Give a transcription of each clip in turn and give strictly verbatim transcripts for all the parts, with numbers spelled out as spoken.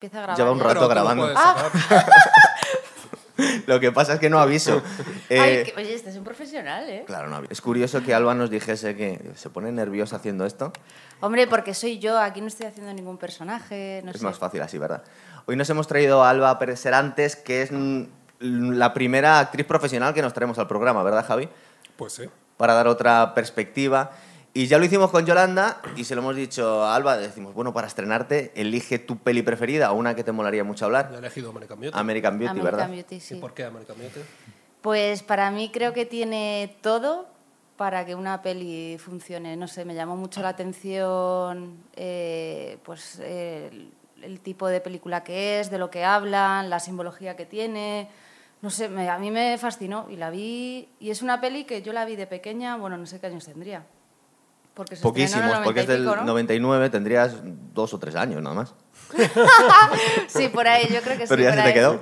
Empieza a grabar. Lleva un rato pero, grabando. Ah. Lo que pasa es que no aviso. Eh, Ay, que, oye, este es un profesional, ¿eh? Claro, no aviso. Es curioso que Alba nos dijese que se pone nerviosa haciendo esto. Hombre, porque soy yo, aquí no estoy haciendo ningún personaje. No es sé. Más fácil así, ¿verdad? Hoy nos hemos traído a Alba Pérez Serantes, que es la primera actriz profesional que nos traemos al programa, ¿verdad, Javi? Pues sí. Para dar otra perspectiva. Y ya lo hicimos con Yolanda y se lo hemos dicho a Alba. Decimos, bueno, para estrenarte, elige tu peli preferida o una que te molaría mucho hablar. Yo he elegido American Beauty. American Beauty, American ¿verdad? Beauty, sí. ¿Y por qué American Beauty? Pues para mí creo que tiene todo para que una peli funcione. No sé, me llamó mucho la atención eh, pues, eh, el, el tipo de película que es, de lo que hablan, la simbología que tiene... No sé, me, a mí me fascinó y la vi... Y es una peli que yo la vi de pequeña, bueno, no sé qué años tendría. Porque poquísimos, porque es del pico, ¿no? noventa y nueve, tendrías dos o tres años nada más. Sí, por ahí, yo creo que sí. Pero ya se te quedó.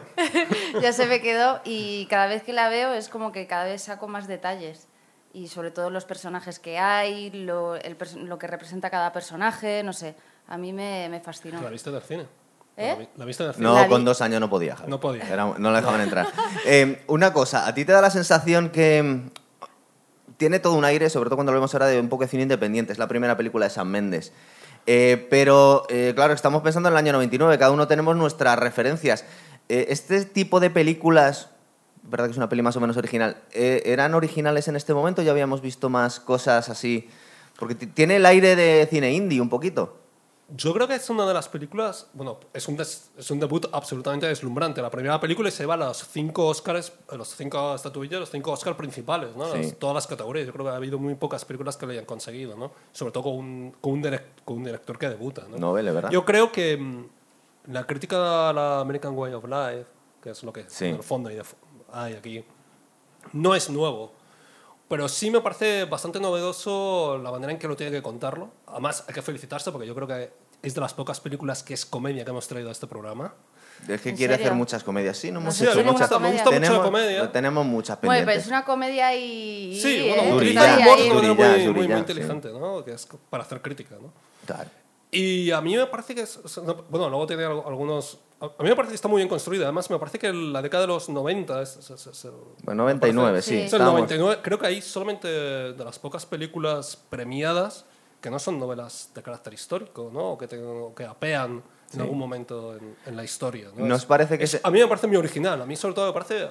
Ya se me quedó y cada vez que la veo es como que cada vez saco más detalles. Y sobre todo los personajes que hay, lo, el, lo que representa cada personaje, no sé. A mí me, me fascinó. ¿La viste del cine? ¿Eh? ¿La viste del cine? No, con dos años no podía. Javi. No podía. Era, no la dejaban entrar. Eh, una cosa, ¿a ti te da la sensación que... Tiene todo un aire, sobre todo cuando lo vemos ahora, de un poco de cine independiente. Es la primera película de Sam Mendes. Eh, pero, eh, claro, estamos pensando en el año noventa y nueve. Cada uno tenemos nuestras referencias. Eh, este tipo de películas, verdad que es una peli más o menos original, eh, ¿eran originales en este momento? ¿Ya habíamos visto más cosas así? Porque tiene el aire de cine indie un poquito. Yo creo que es una de las películas... Bueno, es un, des, es un debut absolutamente deslumbrante. La primera película se lleva los cinco Oscars, los cinco estatuillas, los cinco Oscars principales, ¿no? Sí. Las, todas las categorías. Yo creo que ha habido muy pocas películas que lo hayan conseguido, ¿no? Sobre todo con un, con un, direct, con un director que debuta, ¿no? Novela, ¿verdad? Yo creo que mmm, la crítica a la American Way of Life, que es lo que sí. En el fondo hay, de, hay aquí, no es nuevo. Pero sí me parece bastante novedoso la manera en que lo tiene que contarlo. Además, hay que felicitarse porque yo creo que es de las pocas películas que es comedia que hemos traído a este programa. Es que quiere serio? Hacer muchas comedias. Sí, no hemos sí, hecho muchas comedias. Me gusta mucho la comedia. Tenemos muchas pendientes. Bueno, pero es una comedia y... Sí, ¿eh? Bueno, durilla, humor, durilla, durilla, muy, durilla, muy, muy inteligente, sí. ¿No? Que es para hacer crítica, ¿no? Claro. Y a mí me parece que... Es, bueno, luego tiene algunos... A mí me parece que está muy bien construida. Además, me parece que la década de los noventa... Es, es, es, es el, bueno, noventa y nueve, sí. Es el noventa y nueve. Creo que ahí solamente de las pocas películas premiadas que no son novelas de carácter histórico, ¿no? O que, te, o que apean sí. En algún momento en, en la historia, ¿no? Nos es, parece que es, se... A mí me parece muy original. A mí, sobre todo, me parece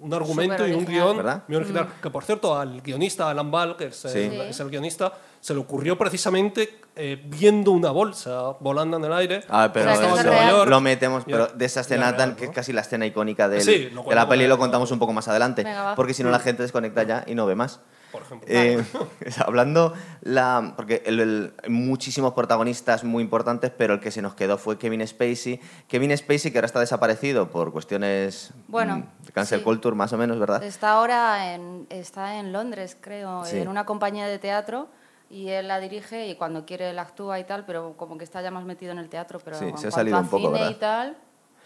un argumento y un guión ¿verdad? Muy original. Mm. Que, por cierto, al guionista Alan Ball, que es el, sí. Es el guionista... Se le ocurrió precisamente eh, viendo una bolsa volando en el aire. Ah, pero eso, York, lo metemos, pero de esa escena tan, que es casi la escena icónica del, sí, de la peli, lo contamos un poco más adelante, porque si no la gente desconecta ya y no ve más. Por ejemplo. Eh, vale. Hablando, la, porque el, el, muchísimos protagonistas muy importantes, pero el que se nos quedó fue Kevin Spacey. Kevin Spacey, que ahora está desaparecido por cuestiones bueno, de cancel sí. Culture, más o menos, ¿verdad? Está ahora en, está en Londres, creo, sí. En una compañía de teatro. Y él la dirige y cuando quiere él actúa y tal, pero como que está ya más metido en el teatro. Pero sí, se ha salido un poco, ¿verdad? Y tal,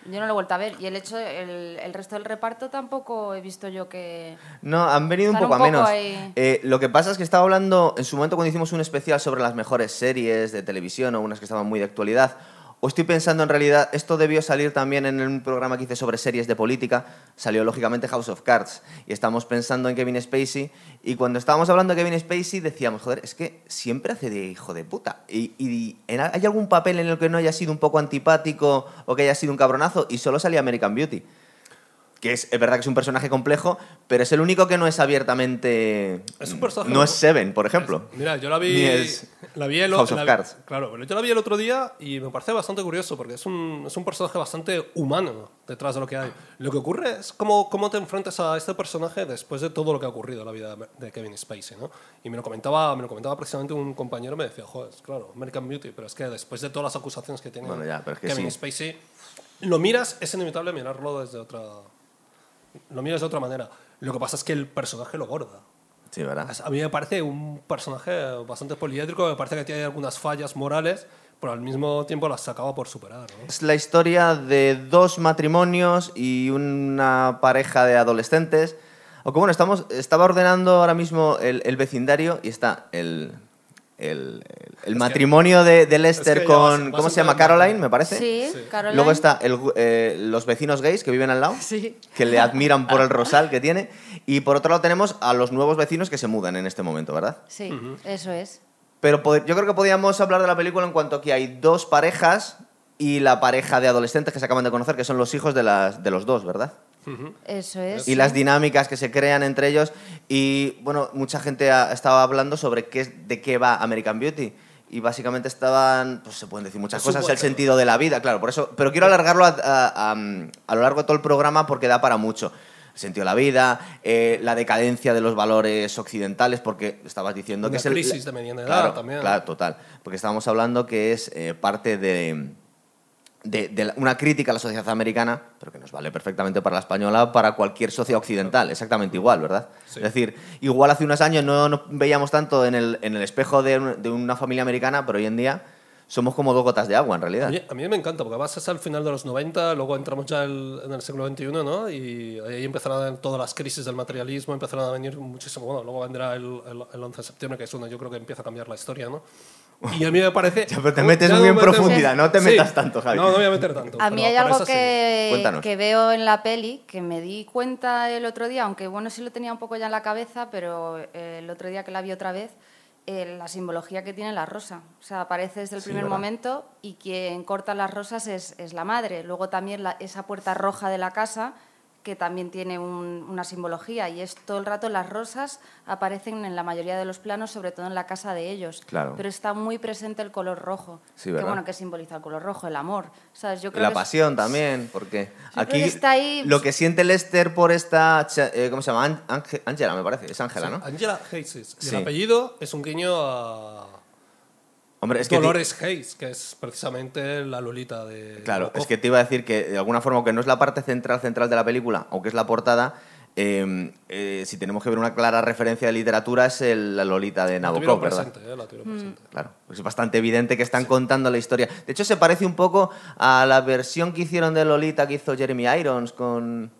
yo no lo he vuelto a ver. Y el hecho, el, el resto del reparto tampoco he visto yo que... No, han venido un poco, un poco a menos. Ahí... Eh, lo que pasa es que estaba hablando, en su momento cuando hicimos un especial sobre las mejores series de televisión o unas que estaban muy de actualidad, o estoy pensando en realidad, esto debió salir también en un programa que hice sobre series de política, salió lógicamente House of Cards, y estamos pensando en Kevin Spacey, y cuando estábamos hablando de Kevin Spacey decíamos, joder, es que siempre hace de hijo de puta, y, y ¿hay algún papel en el que no haya sido un poco antipático o que haya sido un cabronazo? Y solo salía American Beauty, que es, es verdad que es un personaje complejo, pero es el único que no es abiertamente... Es un personaje... No es Seven, por ejemplo. Es, mira, yo la vi... Es, la vi el, House la, of Cards. Claro, pero yo la vi el otro día y me parece bastante curioso porque es un, es un personaje bastante humano detrás de lo que hay. Lo que ocurre es cómo, cómo te enfrentas a este personaje después de todo lo que ha ocurrido en la vida de Kevin Spacey, ¿no? Y me lo comentaba, me lo comentaba precisamente un compañero, me decía, joder, claro, American Beauty, pero es que después de todas las acusaciones que tiene bueno, ya, Kevin sí. Spacey, lo miras, es inevitable mirarlo desde otra... Lo miras de otra manera. Lo que pasa es que el personaje lo gorda. Sí, ¿verdad? A mí me parece un personaje bastante poliédrico, me parece que tiene algunas fallas morales, pero al mismo tiempo las acaba por superar, ¿no? Es la historia de dos matrimonios y una pareja de adolescentes. Aunque bueno, estamos, estaba ordenando ahora mismo el, el vecindario y está el, el, el El es matrimonio que, de, de Lester es que con... Vas, ¿Cómo vas se llama? Caroline, me parece. Sí, sí. Caroline. Luego está el, eh, los vecinos gays que viven al lado, sí. que le admiran por el rosal que tiene. Y por otro lado tenemos a los nuevos vecinos que se mudan en este momento, ¿verdad? Sí, uh-huh. eso es. Pero yo creo que podríamos hablar de la película en cuanto a que hay dos parejas y la pareja de adolescentes que se acaban de conocer, que son los hijos de, las, de los dos, ¿verdad? Uh-huh. Eso es. Y las dinámicas que se crean entre ellos. Y, bueno, mucha gente ha, estaba hablando sobre qué, de qué va American Beauty. Y básicamente estaban, pues se pueden decir muchas cosas, el sentido de la vida, claro, por eso. Pero quiero alargarlo a, a, a, a lo largo de todo el programa porque da para mucho. El sentido de la vida, eh, la decadencia de los valores occidentales, porque estabas diciendo Una que es el... La crisis de mediana edad claro, también. Claro, total. Porque estábamos hablando que es eh, parte de... De, de la, una crítica a la sociedad americana, pero que nos vale perfectamente para la española, para cualquier sociedad occidental, exactamente igual, ¿verdad? Sí. Es decir, igual hace unos años no, no veíamos tanto en el, en el espejo de, un, de una familia americana, pero hoy en día somos como dos gotas de agua, en realidad. A mí, a mí me encanta, porque vas hasta el final de los noventa, luego entramos ya el, en el siglo veintiuno, ¿no? Y ahí empezarán todas las crisis del materialismo, empezarán a venir muchísimo... Bueno, luego vendrá el, el, el once de septiembre, que es donde yo creo que empieza a cambiar la historia, ¿no? Y a mí me parece... Ya, pero te metes muy me en profundidad, no te metas sí. tanto, Javi. No, no me voy a meter tanto. A mí hay algo que, sí. que veo en la peli, que me di cuenta el otro día, aunque bueno, sí lo tenía un poco ya en la cabeza, pero eh, el otro día que la vi otra vez, eh, la simbología que tiene la rosa. O sea, aparece desde el sí, primer ¿verdad? momento y quien corta las rosas es, es la madre. Luego también la, esa puerta roja de la casa, que también tiene un, una simbología, y es todo el rato las rosas aparecen en la mayoría de los planos, sobre todo en la casa de ellos. Claro. Pero está muy presente el color rojo. Sí, ¿verdad? Que bueno, que simboliza el color rojo, el amor. ¿Sabes? Yo creo la que pasión es... también, porque yo aquí creo que está ahí... lo que siente Lester por esta... Eh, ¿Cómo se llama? Ángela, me parece. Es Ángela, sí, ¿no? Ángela Hayes. Y sí. el apellido es un guiño a... Hombre, es Dolores que te... Hayes, que es precisamente la Lolita de... Claro, Nabokov. Es que te iba a decir que, de alguna forma, aunque no es la parte central central de la película, aunque es la portada, eh, eh, si tenemos que ver una clara referencia de literatura, es el, la Lolita de Nabokov, ¿verdad? Presente, eh, la tiro presente. Mm. Claro, es bastante evidente que están sí. contando la historia. De hecho, se parece un poco a la versión que hicieron de Lolita que hizo Jeremy Irons con...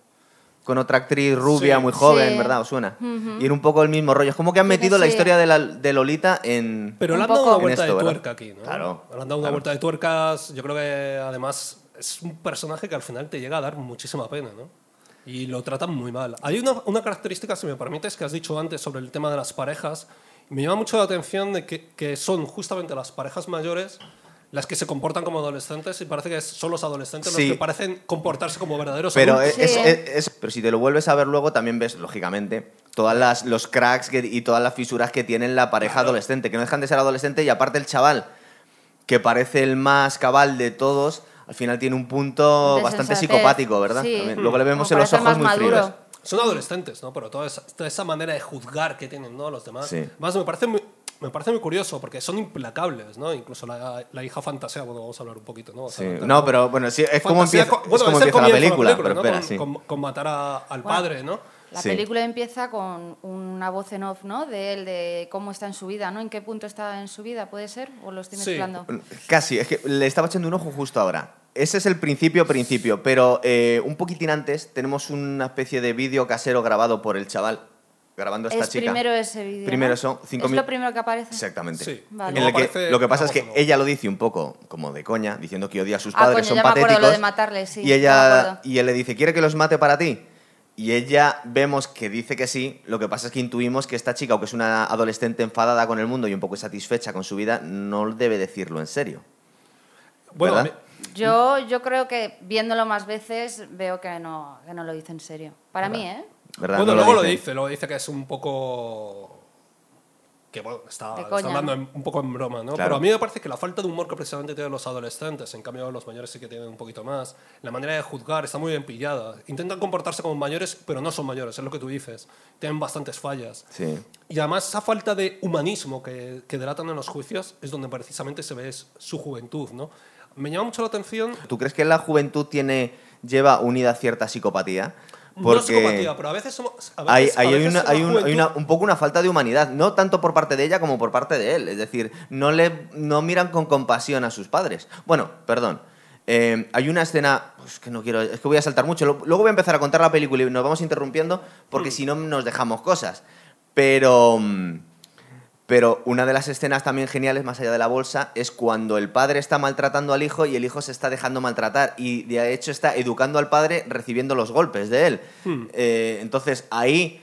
con otra actriz rubia sí, muy joven, sí. ¿verdad? ¿Os suena? Uh-huh. Y era un poco el mismo rollo. Es como que han metido sí, sí. la historia de, la, de Lolita en... Pero le han dado una vuelta esto, de tuerca ¿verdad? Aquí, ¿no? Claro. Le han dado una claro. vuelta de tuercas. Yo creo que, además, es un personaje que al final te llega a dar muchísima pena, ¿no? Y lo tratan muy mal. Hay una, una característica, si me permites, que has dicho antes sobre el tema de las parejas. Me llama mucho la atención de que, que son justamente las parejas mayores... las que se comportan como adolescentes y parece que son los adolescentes sí. los que parecen comportarse como verdaderos. Pero, es, sí. es, es, pero si te lo vuelves a ver luego, también ves, lógicamente, todos los cracks que, y todas las fisuras que tienen la pareja claro. adolescente, que no dejan de ser adolescente, y aparte el chaval, que parece el más cabal de todos, al final tiene un punto de bastante sensatez. Psicopático, ¿verdad? Sí. También, luego le vemos como en los ojos muy fríos. Son adolescentes, ¿no? Pero toda esa, toda esa manera de juzgar que tienen, ¿no? Los demás. Sí. Más me parece muy... Me parece muy curioso porque son implacables, ¿no? Incluso la, la hija fantasea, bueno, vamos a hablar un poquito, ¿no? O sea, sí. No, no, pero bueno, sí, es como empieza, con, bueno, es como es empieza la película, la película pero ¿no? espera, con, sí. con, con matar a, al bueno, padre, ¿no? La sí. película empieza con una voz en off, ¿no? De él, de cómo está en su vida, ¿no? ¿En qué punto está en su vida? ¿Puede ser? ¿O lo estoy mezclando? Sí. Casi, es que le estaba echando un ojo justo ahora. Ese es el principio, principio, pero eh, un poquitín antes tenemos una especie de vídeo casero grabado por el chaval. Grabando a esta es chica. Primero ese vídeo. Primero son cinco minutos. Es lo primero que aparece. Exactamente. Sí. Vale. En el que, lo que pasa es que ella lo dice un poco como de coña, diciendo que odia a sus padres, ah, coño, son ya patéticos. Me acuerdo lo de matarle, sí, y ella y él le dice, ¿quiere que los mate para ti? Y ella vemos que dice que sí. Lo que pasa es que intuimos que esta chica, aunque es una adolescente enfadada con el mundo y un poco insatisfecha con su vida, no debe decirlo en serio. Bueno, me... yo yo creo que viéndolo más veces veo que no que no lo dice en serio. Para ¿verdad? Mí, ¿eh? ¿Verdad? Bueno, no luego lo dice. lo dice, luego dice que es un poco... Que bueno, está, está hablando en, un poco en broma, ¿no? Claro. Pero a mí me parece que la falta de humor que precisamente tienen los adolescentes, en cambio los mayores sí que tienen un poquito más, la manera de juzgar está muy bien pillada. Intentan comportarse como mayores, pero no son mayores, es lo que tú dices. Tienen bastantes fallas. Sí. Y además esa falta de humanismo que, que delatan en los juicios es donde precisamente se ve su juventud, ¿no? Me llama mucho la atención... ¿Tú crees que la juventud tiene, lleva unida cierta psicopatía? Porque no psicopatía, pero a veces somos... A veces, hay, hay, a veces una, hay, un, juventud... hay una, un poco una falta de humanidad, no tanto por parte de ella como por parte de él. Es decir, no, le, no miran con compasión a sus padres. Bueno, perdón. Eh, hay una escena... Pues que no quiero, es que voy a saltar mucho. Luego voy a empezar a contar la película y nos vamos interrumpiendo porque hmm. si no nos dejamos cosas. Pero... Pero una de las escenas también geniales, más allá de la bolsa, es cuando el padre está maltratando al hijo y el hijo se está dejando maltratar. Y de hecho está educando al padre recibiendo los golpes de él. Hmm. Eh, entonces ahí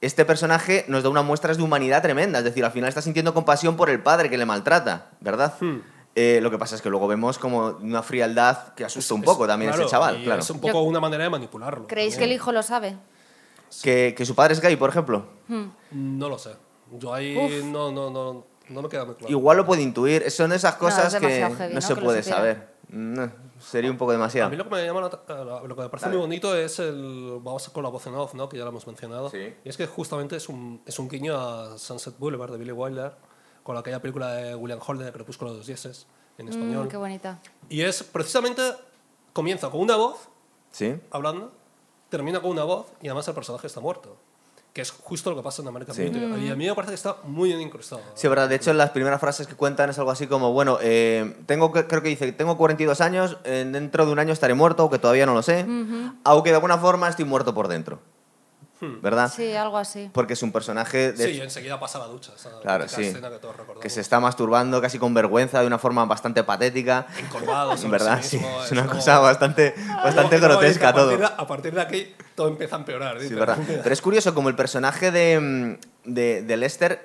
este personaje nos da unas muestras de humanidad tremenda. Es decir, al final está sintiendo compasión por el padre que le maltrata, ¿verdad? Hmm. Eh, lo que pasa es que luego vemos como una frialdad que asusta un poco es, también claro, a ese chaval. Claro. Es un poco Yo, una manera de manipularlo. ¿Creéis también que el hijo lo sabe? ¿Que, que su padre es gay, por ejemplo? Hmm. No lo sé. Yo ahí no, no, no, no me queda muy claro. Igual lo puede intuir. Son esas cosas no, es que heavy, no, no se que puede saber. No, sería un poco demasiado. A mí lo que me, llama, lo que me parece Dale. muy bonito es el... Vamos con la voz en off, ¿no? Que ya lo hemos mencionado. Sí. Y es que justamente es un, es un guiño a Sunset Boulevard de Billy Wilder, con aquella película de William Holden, de Crepúsculo de los dioses, en español. Mm, qué bonita. Y es precisamente... Comienza con una voz, ¿sí?, hablando, termina con una voz y además el personaje está muerto. Que es justo lo que pasa en American Beauty. Sí. Y a mí me parece que está muy bien incrustado. Sí, verdad. De hecho, las primeras frases que cuentan es algo así como, bueno, eh, tengo, creo que dice, tengo cuarenta y dos años, eh, dentro de un año estaré muerto, aunque todavía no lo sé, uh-huh. aunque de alguna forma estoy muerto por dentro. Hmm. ¿Verdad? Sí, algo así. Porque es un personaje... De... Sí, yo enseguida pasa la ducha. Esa claro, sí. escena que todos recordamos. Que se está masturbando casi con vergüenza, de una forma bastante patética. Encorvado. En verdad, sí. Mismo, sí. Es una como... cosa bastante, bastante grotesca a todo. De, a partir de aquí todo empieza a empeorar. Sí, verdad. Pero es curioso, como el personaje de, de, de Lester,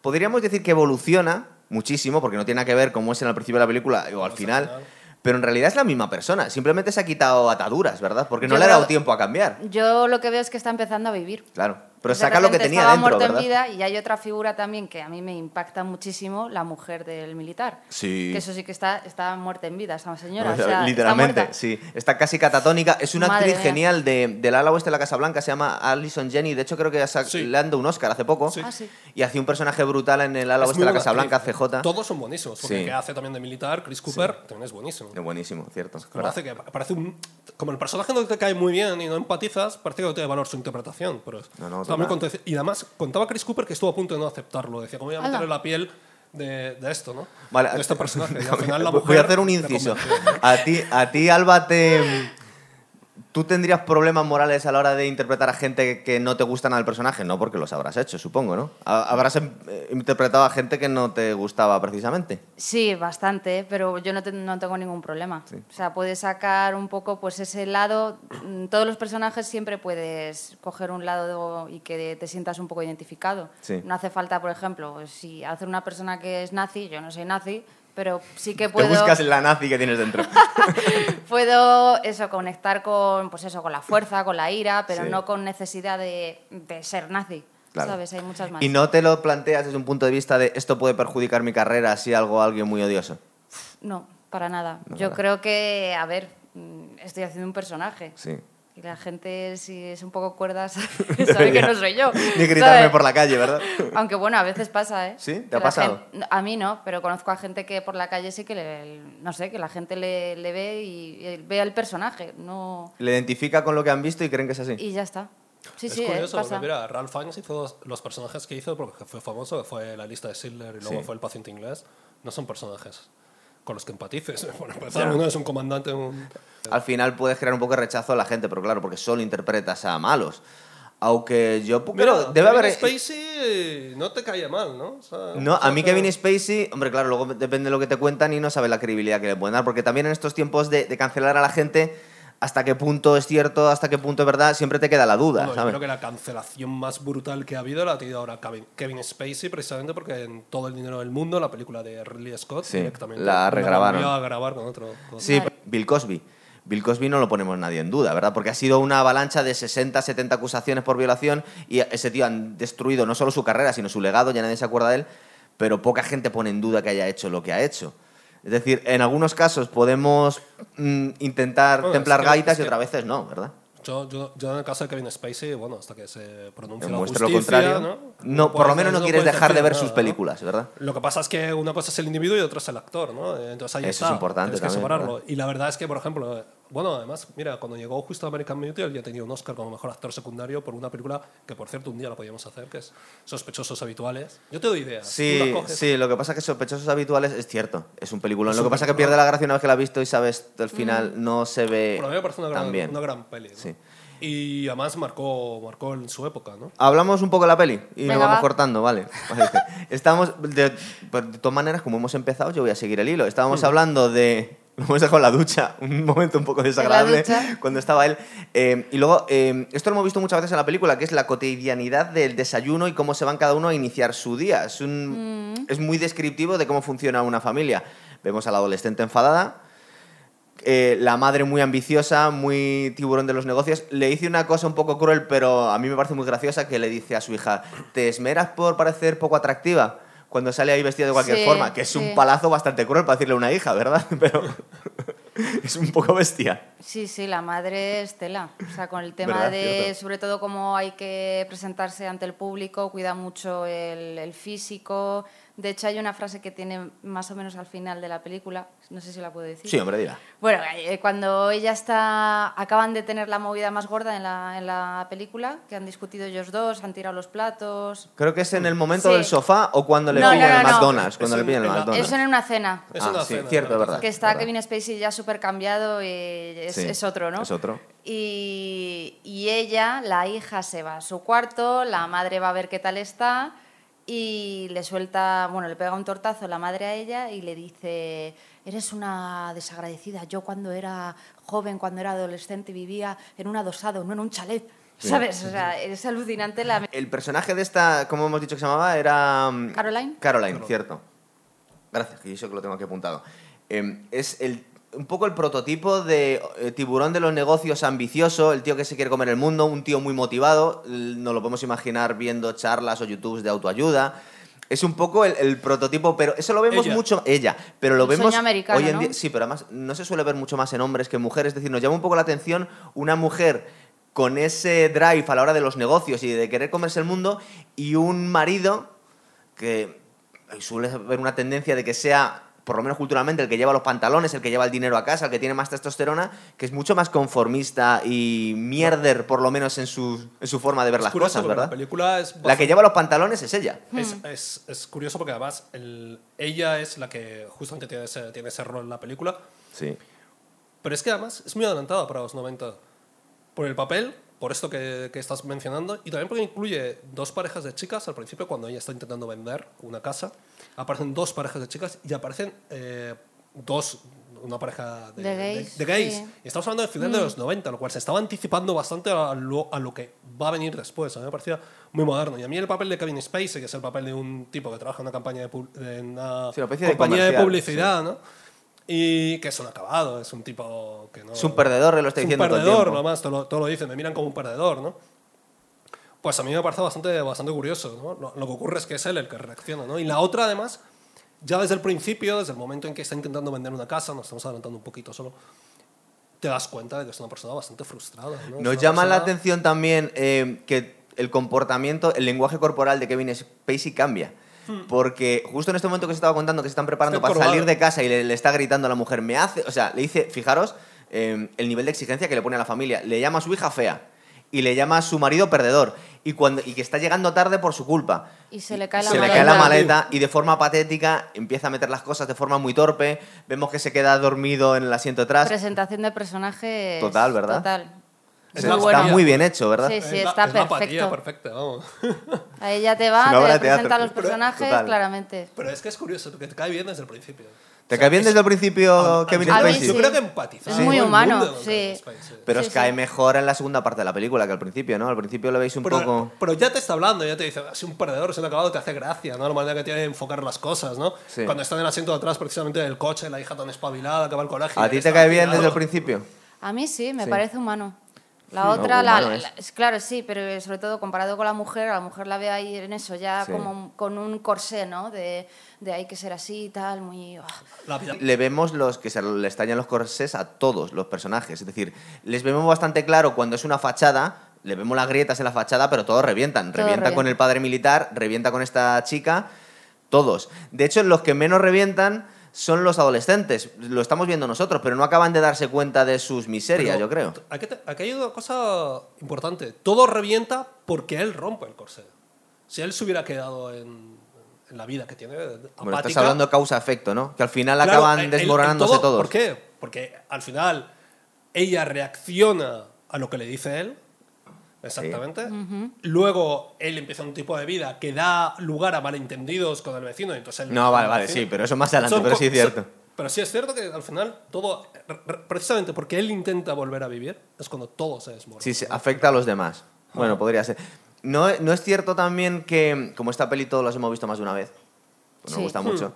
podríamos decir que evoluciona muchísimo, porque no tiene nada que ver cómo es en el principio de la película o al final... final. Pero en realidad es la misma persona. Simplemente se ha quitado ataduras, ¿verdad? Porque no yo le ha dado tiempo a cambiar. Yo lo que veo es que está empezando a vivir. Claro. Pero de saca lo que tenía dentro, ¿verdad? En vida. Y hay otra figura también que a mí me impacta muchísimo, la mujer del militar. Sí. Que eso sí que está, está muerta en vida, esa señora. No, o sea, literalmente, está sí. Está casi catatónica. Es una Madre actriz mía. genial de, del ala oeste de la Casa Blanca, se llama Alison Janney. De hecho, creo que sac- sí. le han dado un Oscar hace poco. Sí. Ah, sí. Y hacía un personaje brutal en el ala oeste de la Casa Blanca, C J. Todos son buenísimos. Porque sí. que hace también de militar, Chris Cooper, sí. también es buenísimo. Es buenísimo, cierto. Parece que, parece un, como el personaje no te cae muy bien y no empatizas, parece que no tiene valor su interpretación. Pero no, no. Y además contaba Chris Cooper que estuvo a punto de no aceptarlo. Decía, ¿cómo voy a meter en la piel de, de esto, ¿no? Vale, de este personaje. Y al final la mujer voy a hacer un inciso. A ti, a ti, Alba, te... ¿tú tendrías problemas morales a la hora de interpretar a gente que no te gustan al personaje? No, porque los habrás hecho, supongo, ¿no? ¿Habrás interpretado a gente que no te gustaba precisamente? Sí, bastante, pero yo no, te, no tengo ningún problema. Sí. O sea, puedes sacar un poco pues ese lado... Todos los personajes siempre puedes coger un lado y que te sientas un poco identificado. Sí. No hace falta, por ejemplo, si hacer una persona que es nazi, yo no soy nazi... Pero sí que puedo... Te buscas la nazi que tienes dentro. Puedo, eso, conectar con, pues eso, con la fuerza, con la ira, pero sí. no con necesidad de, de ser nazi, claro. ¿sabes? Hay muchas más. ¿Y no te lo planteas desde un punto de vista de esto puede perjudicar mi carrera si algo alguien muy odioso? No, para nada. No, Yo para. creo que, a ver, estoy haciendo un personaje. Sí. Y la gente, si es un poco cuerda, sabe Debería. que no soy yo. Ni gritarme ¿sabes? por la calle, ¿verdad? Aunque bueno, a veces pasa, ¿eh? ¿Sí? ¿Te que ha pasado? Gente, a mí no, pero conozco a gente que por la calle sí que, le, no sé, que la gente le, le ve y, y ve al personaje. No... Le identifica con lo que han visto y creen que es así. Y ya está. Sí, es sí, curioso, eh, porque mira, Ralph Fiennes hizo los personajes que hizo, porque fue famoso, que fue La lista de Schindler y luego sí. fue El paciente inglés. No son personajes con los que empatices. Por empezar, uno es un comandante... Un... Al final puedes crear un poco de rechazo a la gente, pero claro, porque solo interpretas a malos. Aunque yo... Mira, pero debe haber... Spacey no te caía mal, ¿no? O sea, no, a mí que... Kevin Spacey... Hombre, claro, luego depende de lo que te cuentan y no sabes la credibilidad que le pueden dar, porque también en estos tiempos de, de cancelar a la gente... hasta qué punto es cierto, hasta qué punto es verdad, siempre te queda la duda, no, ¿sabes? Yo creo que la cancelación más brutal que ha habido la ha tenido ahora Kevin Spacey, precisamente porque en todo el dinero del mundo, la película de Ridley Scott sí, directamente la regrabaron. La a grabar con otro... Con sí, otro. Bill Cosby. Bill Cosby no lo ponemos nadie en duda, ¿verdad? Porque ha sido una avalancha de sesenta, setenta acusaciones por violación y ese tío han destruido no solo su carrera, sino su legado, ya nadie se acuerda de él, pero poca gente pone en duda que haya hecho lo que ha hecho. Es decir, en algunos casos podemos mm, intentar bueno, templar es que, gaitas es que, y otras veces no, ¿verdad? Yo, yo, yo en el caso de Kevin Spacey, bueno, hasta que se pronuncie la justicia... lo contrario. ¿no? no por lo menos no, no quieres dejar de ver nada, sus películas, ¿no? ¿verdad? Lo que pasa es que una cosa es el individuo y otra es el actor, ¿no? Entonces ahí Eso está, es importante tienes que separarlo. También, y la verdad es que, por ejemplo... Bueno, además, mira, cuando llegó justo American Beauty, él ya tenía un Oscar como mejor actor secundario por una película que, por cierto, un día la podíamos hacer, que es Sospechosos Habituales. Yo te doy ideas. Sí, sí, lo que pasa es que Sospechosos Habituales es cierto, es un peliculón. Lo que pasa es que pierde la gracia una vez que la has visto y sabes, al final mm. no se ve. Por a mí me parece una gran, una gran peli, ¿no? Sí. Y además marcó, marcó en su época, ¿no? Hablamos un poco de la peli y nos vamos va. cortando, vale. Estamos, de, de todas maneras, como hemos empezado, yo voy a seguir el hilo. Estábamos mm. hablando de... Lo hemos dejado en la ducha, un momento un poco desagradable cuando estaba él. Eh, y luego, eh, esto lo hemos visto muchas veces en la película, que es la cotidianidad del desayuno y cómo se van cada uno a iniciar su día. Es, un, mm. es muy descriptivo de cómo funciona una familia. Vemos a la adolescente enfadada... Eh, la madre muy ambiciosa, muy tiburón de los negocios. Le hice una cosa un poco cruel, pero a mí me parece muy graciosa, que le dice a su hija: ¿te esmeras por parecer poco atractiva? Cuando sale ahí vestida de cualquier sí, forma, que es sí. un palazo bastante cruel para decirle a una hija, ¿verdad? Pero es un poco bestia. Sí, sí, la madre es tela. O sea, con el tema de, cierto. sobre todo, cómo hay que presentarse ante el público, cuida mucho el, el físico. De hecho, hay una frase que tiene más o menos al final de la película, no sé si la puedo decir. Sí, hombre, dila. Bueno, cuando ella está... Acaban de tener la movida más gorda en la, en la película, que han discutido ellos dos, han tirado los platos... Creo que es en el momento sí. del sofá o cuando le no, piden no, no, el no. McDonald's. Cuando le piden el McDonald's. Eso en una cena. Es ah, una sí, cena, cierto, es verdad. Que está verdad. Kevin Spacey ya súper cambiado y es, sí, es otro, ¿no? Es otro. Y, y ella, la hija, se va a su cuarto, la madre va a ver qué tal está... Y le suelta, bueno, le pega un tortazo la madre a ella y le dice: eres una desagradecida. Yo cuando era joven, cuando era adolescente, vivía en un adosado, no en un chalet. ¿Sabes? O sea, es alucinante la... El personaje de esta, como hemos dicho que se llamaba, era... Caroline. Caroline, Caroline. Cierto. Gracias, que yo que lo tengo aquí apuntado. Eh, es el... un poco el prototipo de tiburón de los negocios ambicioso, el tío que se quiere comer el mundo, un tío muy motivado, nos lo podemos imaginar viendo charlas o YouTubes de autoayuda. Es un poco el, el prototipo, pero eso lo vemos ella. mucho... Ella. Pero lo el vemos hoy en ¿no? día... Sí, pero además no se suele ver mucho más en hombres que en mujeres. Es decir, nos llama un poco la atención una mujer con ese drive a la hora de los negocios y de querer comerse el mundo, y un marido que suele haber una tendencia de que sea... por lo menos culturalmente, el que lleva los pantalones, el que lleva el dinero a casa, el que tiene más testosterona, que es mucho más conformista y mierder, por lo menos en su, en su forma de ver es las curioso, cosas, ¿verdad? La película es bastante... La que lleva los pantalones es ella. Es, es, es curioso porque además el, ella es la que justamente tiene ese, tiene ese rol en la película. Sí. Pero es que además es muy adelantada para los noventa. Por el papel, por esto que, que estás mencionando, y también porque incluye dos parejas de chicas al principio cuando ella está intentando vender una casa. Aparecen dos parejas de chicas y aparecen eh, dos, una pareja de, de gays. De, de gays. Sí. Y estamos hablando del final mm. de los noventa, lo cual se estaba anticipando bastante a lo, a lo que va a venir después. A mí me parecía muy moderno. Y a mí el papel de Kevin Spacey, que es el papel de un tipo que trabaja en una, campaña de, de una sí, compañía de, de publicidad, sí. ¿no? Y que es un acabado, es un tipo que no... Es un perdedor, lo estoy diciendo todo el tiempo. Es un perdedor, nomás, todo, todo lo dicen, me miran como un perdedor, ¿no? Pues a mí me parece bastante, bastante curioso, ¿no? Lo, lo que ocurre es que es él el que reacciona, ¿no? Y la otra, además, ya desde el principio, desde el momento en que está intentando vender una casa, nos estamos adelantando un poquito solo, te das cuenta de que es una persona bastante frustrada, ¿no? Nos llama persona... la atención también eh, que el comportamiento, el lenguaje corporal de Kevin Spacey cambia. Hmm. Porque justo en este momento que se estaba contando, que se están preparando está para corvado. salir de casa y le, le está gritando a la mujer, me hace... O sea, le dice, fijaros, eh, el nivel de exigencia que le pone a la familia. Le llama a su hija fea. Y le llama a su marido perdedor. Y, cuando, y que está llegando tarde por su culpa. Y se le cae la, se maleta. Le cae la maleta. Y de forma patética empieza a meter las cosas de forma muy torpe. Vemos que se queda dormido en el asiento atrás. Presentación de personaje total, ¿verdad? Total. Es muy bueno. Está muy bien hecho, ¿verdad? Sí, sí, está es la, perfecto. Es la perfecta, vamos. Ahí ya te va, te presenta teatro. los personajes, Total. claramente. Pero es que es curioso, porque te cae bien desde el principio. ¿Te o sea, cae bien desde el principio Kevin Spacey? Yo creo que empatiza. Es muy humano, sí. Pero os cae mejor en la segunda parte de la película que al principio, ¿no? Al principio lo veis un pero, poco... Pero ya te está hablando, ya te dice, es un perdedor, es un acabado, te hace gracia, ¿no? La manera que tiene de enfocar las cosas, ¿no? Sí. Cuando está en el asiento de atrás, precisamente del coche, la hija tan espabilada que va al colegio... ¿A ti te cae bien desde el principio? A mí sí, me parece humano. La otra, no, la, la, la, claro, sí, pero sobre todo comparado con la mujer, la mujer la ve ahí en eso, ya sí. como con un corsé, ¿no? De, de hay que ser así y tal, muy... Oh. Le vemos los que se le estallan los corsés a todos los personajes, es decir, les vemos bastante claro cuando es una fachada, le vemos las grietas en la fachada, pero todos revientan, todo revienta revienta. con el padre militar, revienta con esta chica, todos. De hecho, los que menos revientan son los adolescentes, lo estamos viendo nosotros, pero no acaban de darse cuenta de sus miserias, pero, yo creo. Aquí, te, aquí hay una cosa importante. Todo revienta porque él rompe el corsé. Si él se hubiera quedado en, en la vida que tiene apática... Bueno, estás hablando de causa-efecto, ¿no? Que al final claro, acaban el, desmoronándose el todo, todos. ¿Por qué? Porque al final ella reacciona a lo que le dice él Exactamente. Sí. Uh-huh. Luego él empieza un tipo de vida que da lugar a malentendidos con el vecino. Entonces él no, vale, vale, sí, pero eso más adelante, Son, pero sí es cierto. Pero sí es cierto que al final todo, precisamente porque él intenta volver a vivir, es cuando todo se desmorona. Sí, sí, afecta a los demás. Ah. Bueno, podría ser. ¿No, no es cierto también que, como esta peli todos las hemos visto más de una vez, pues nos sí. gusta mucho,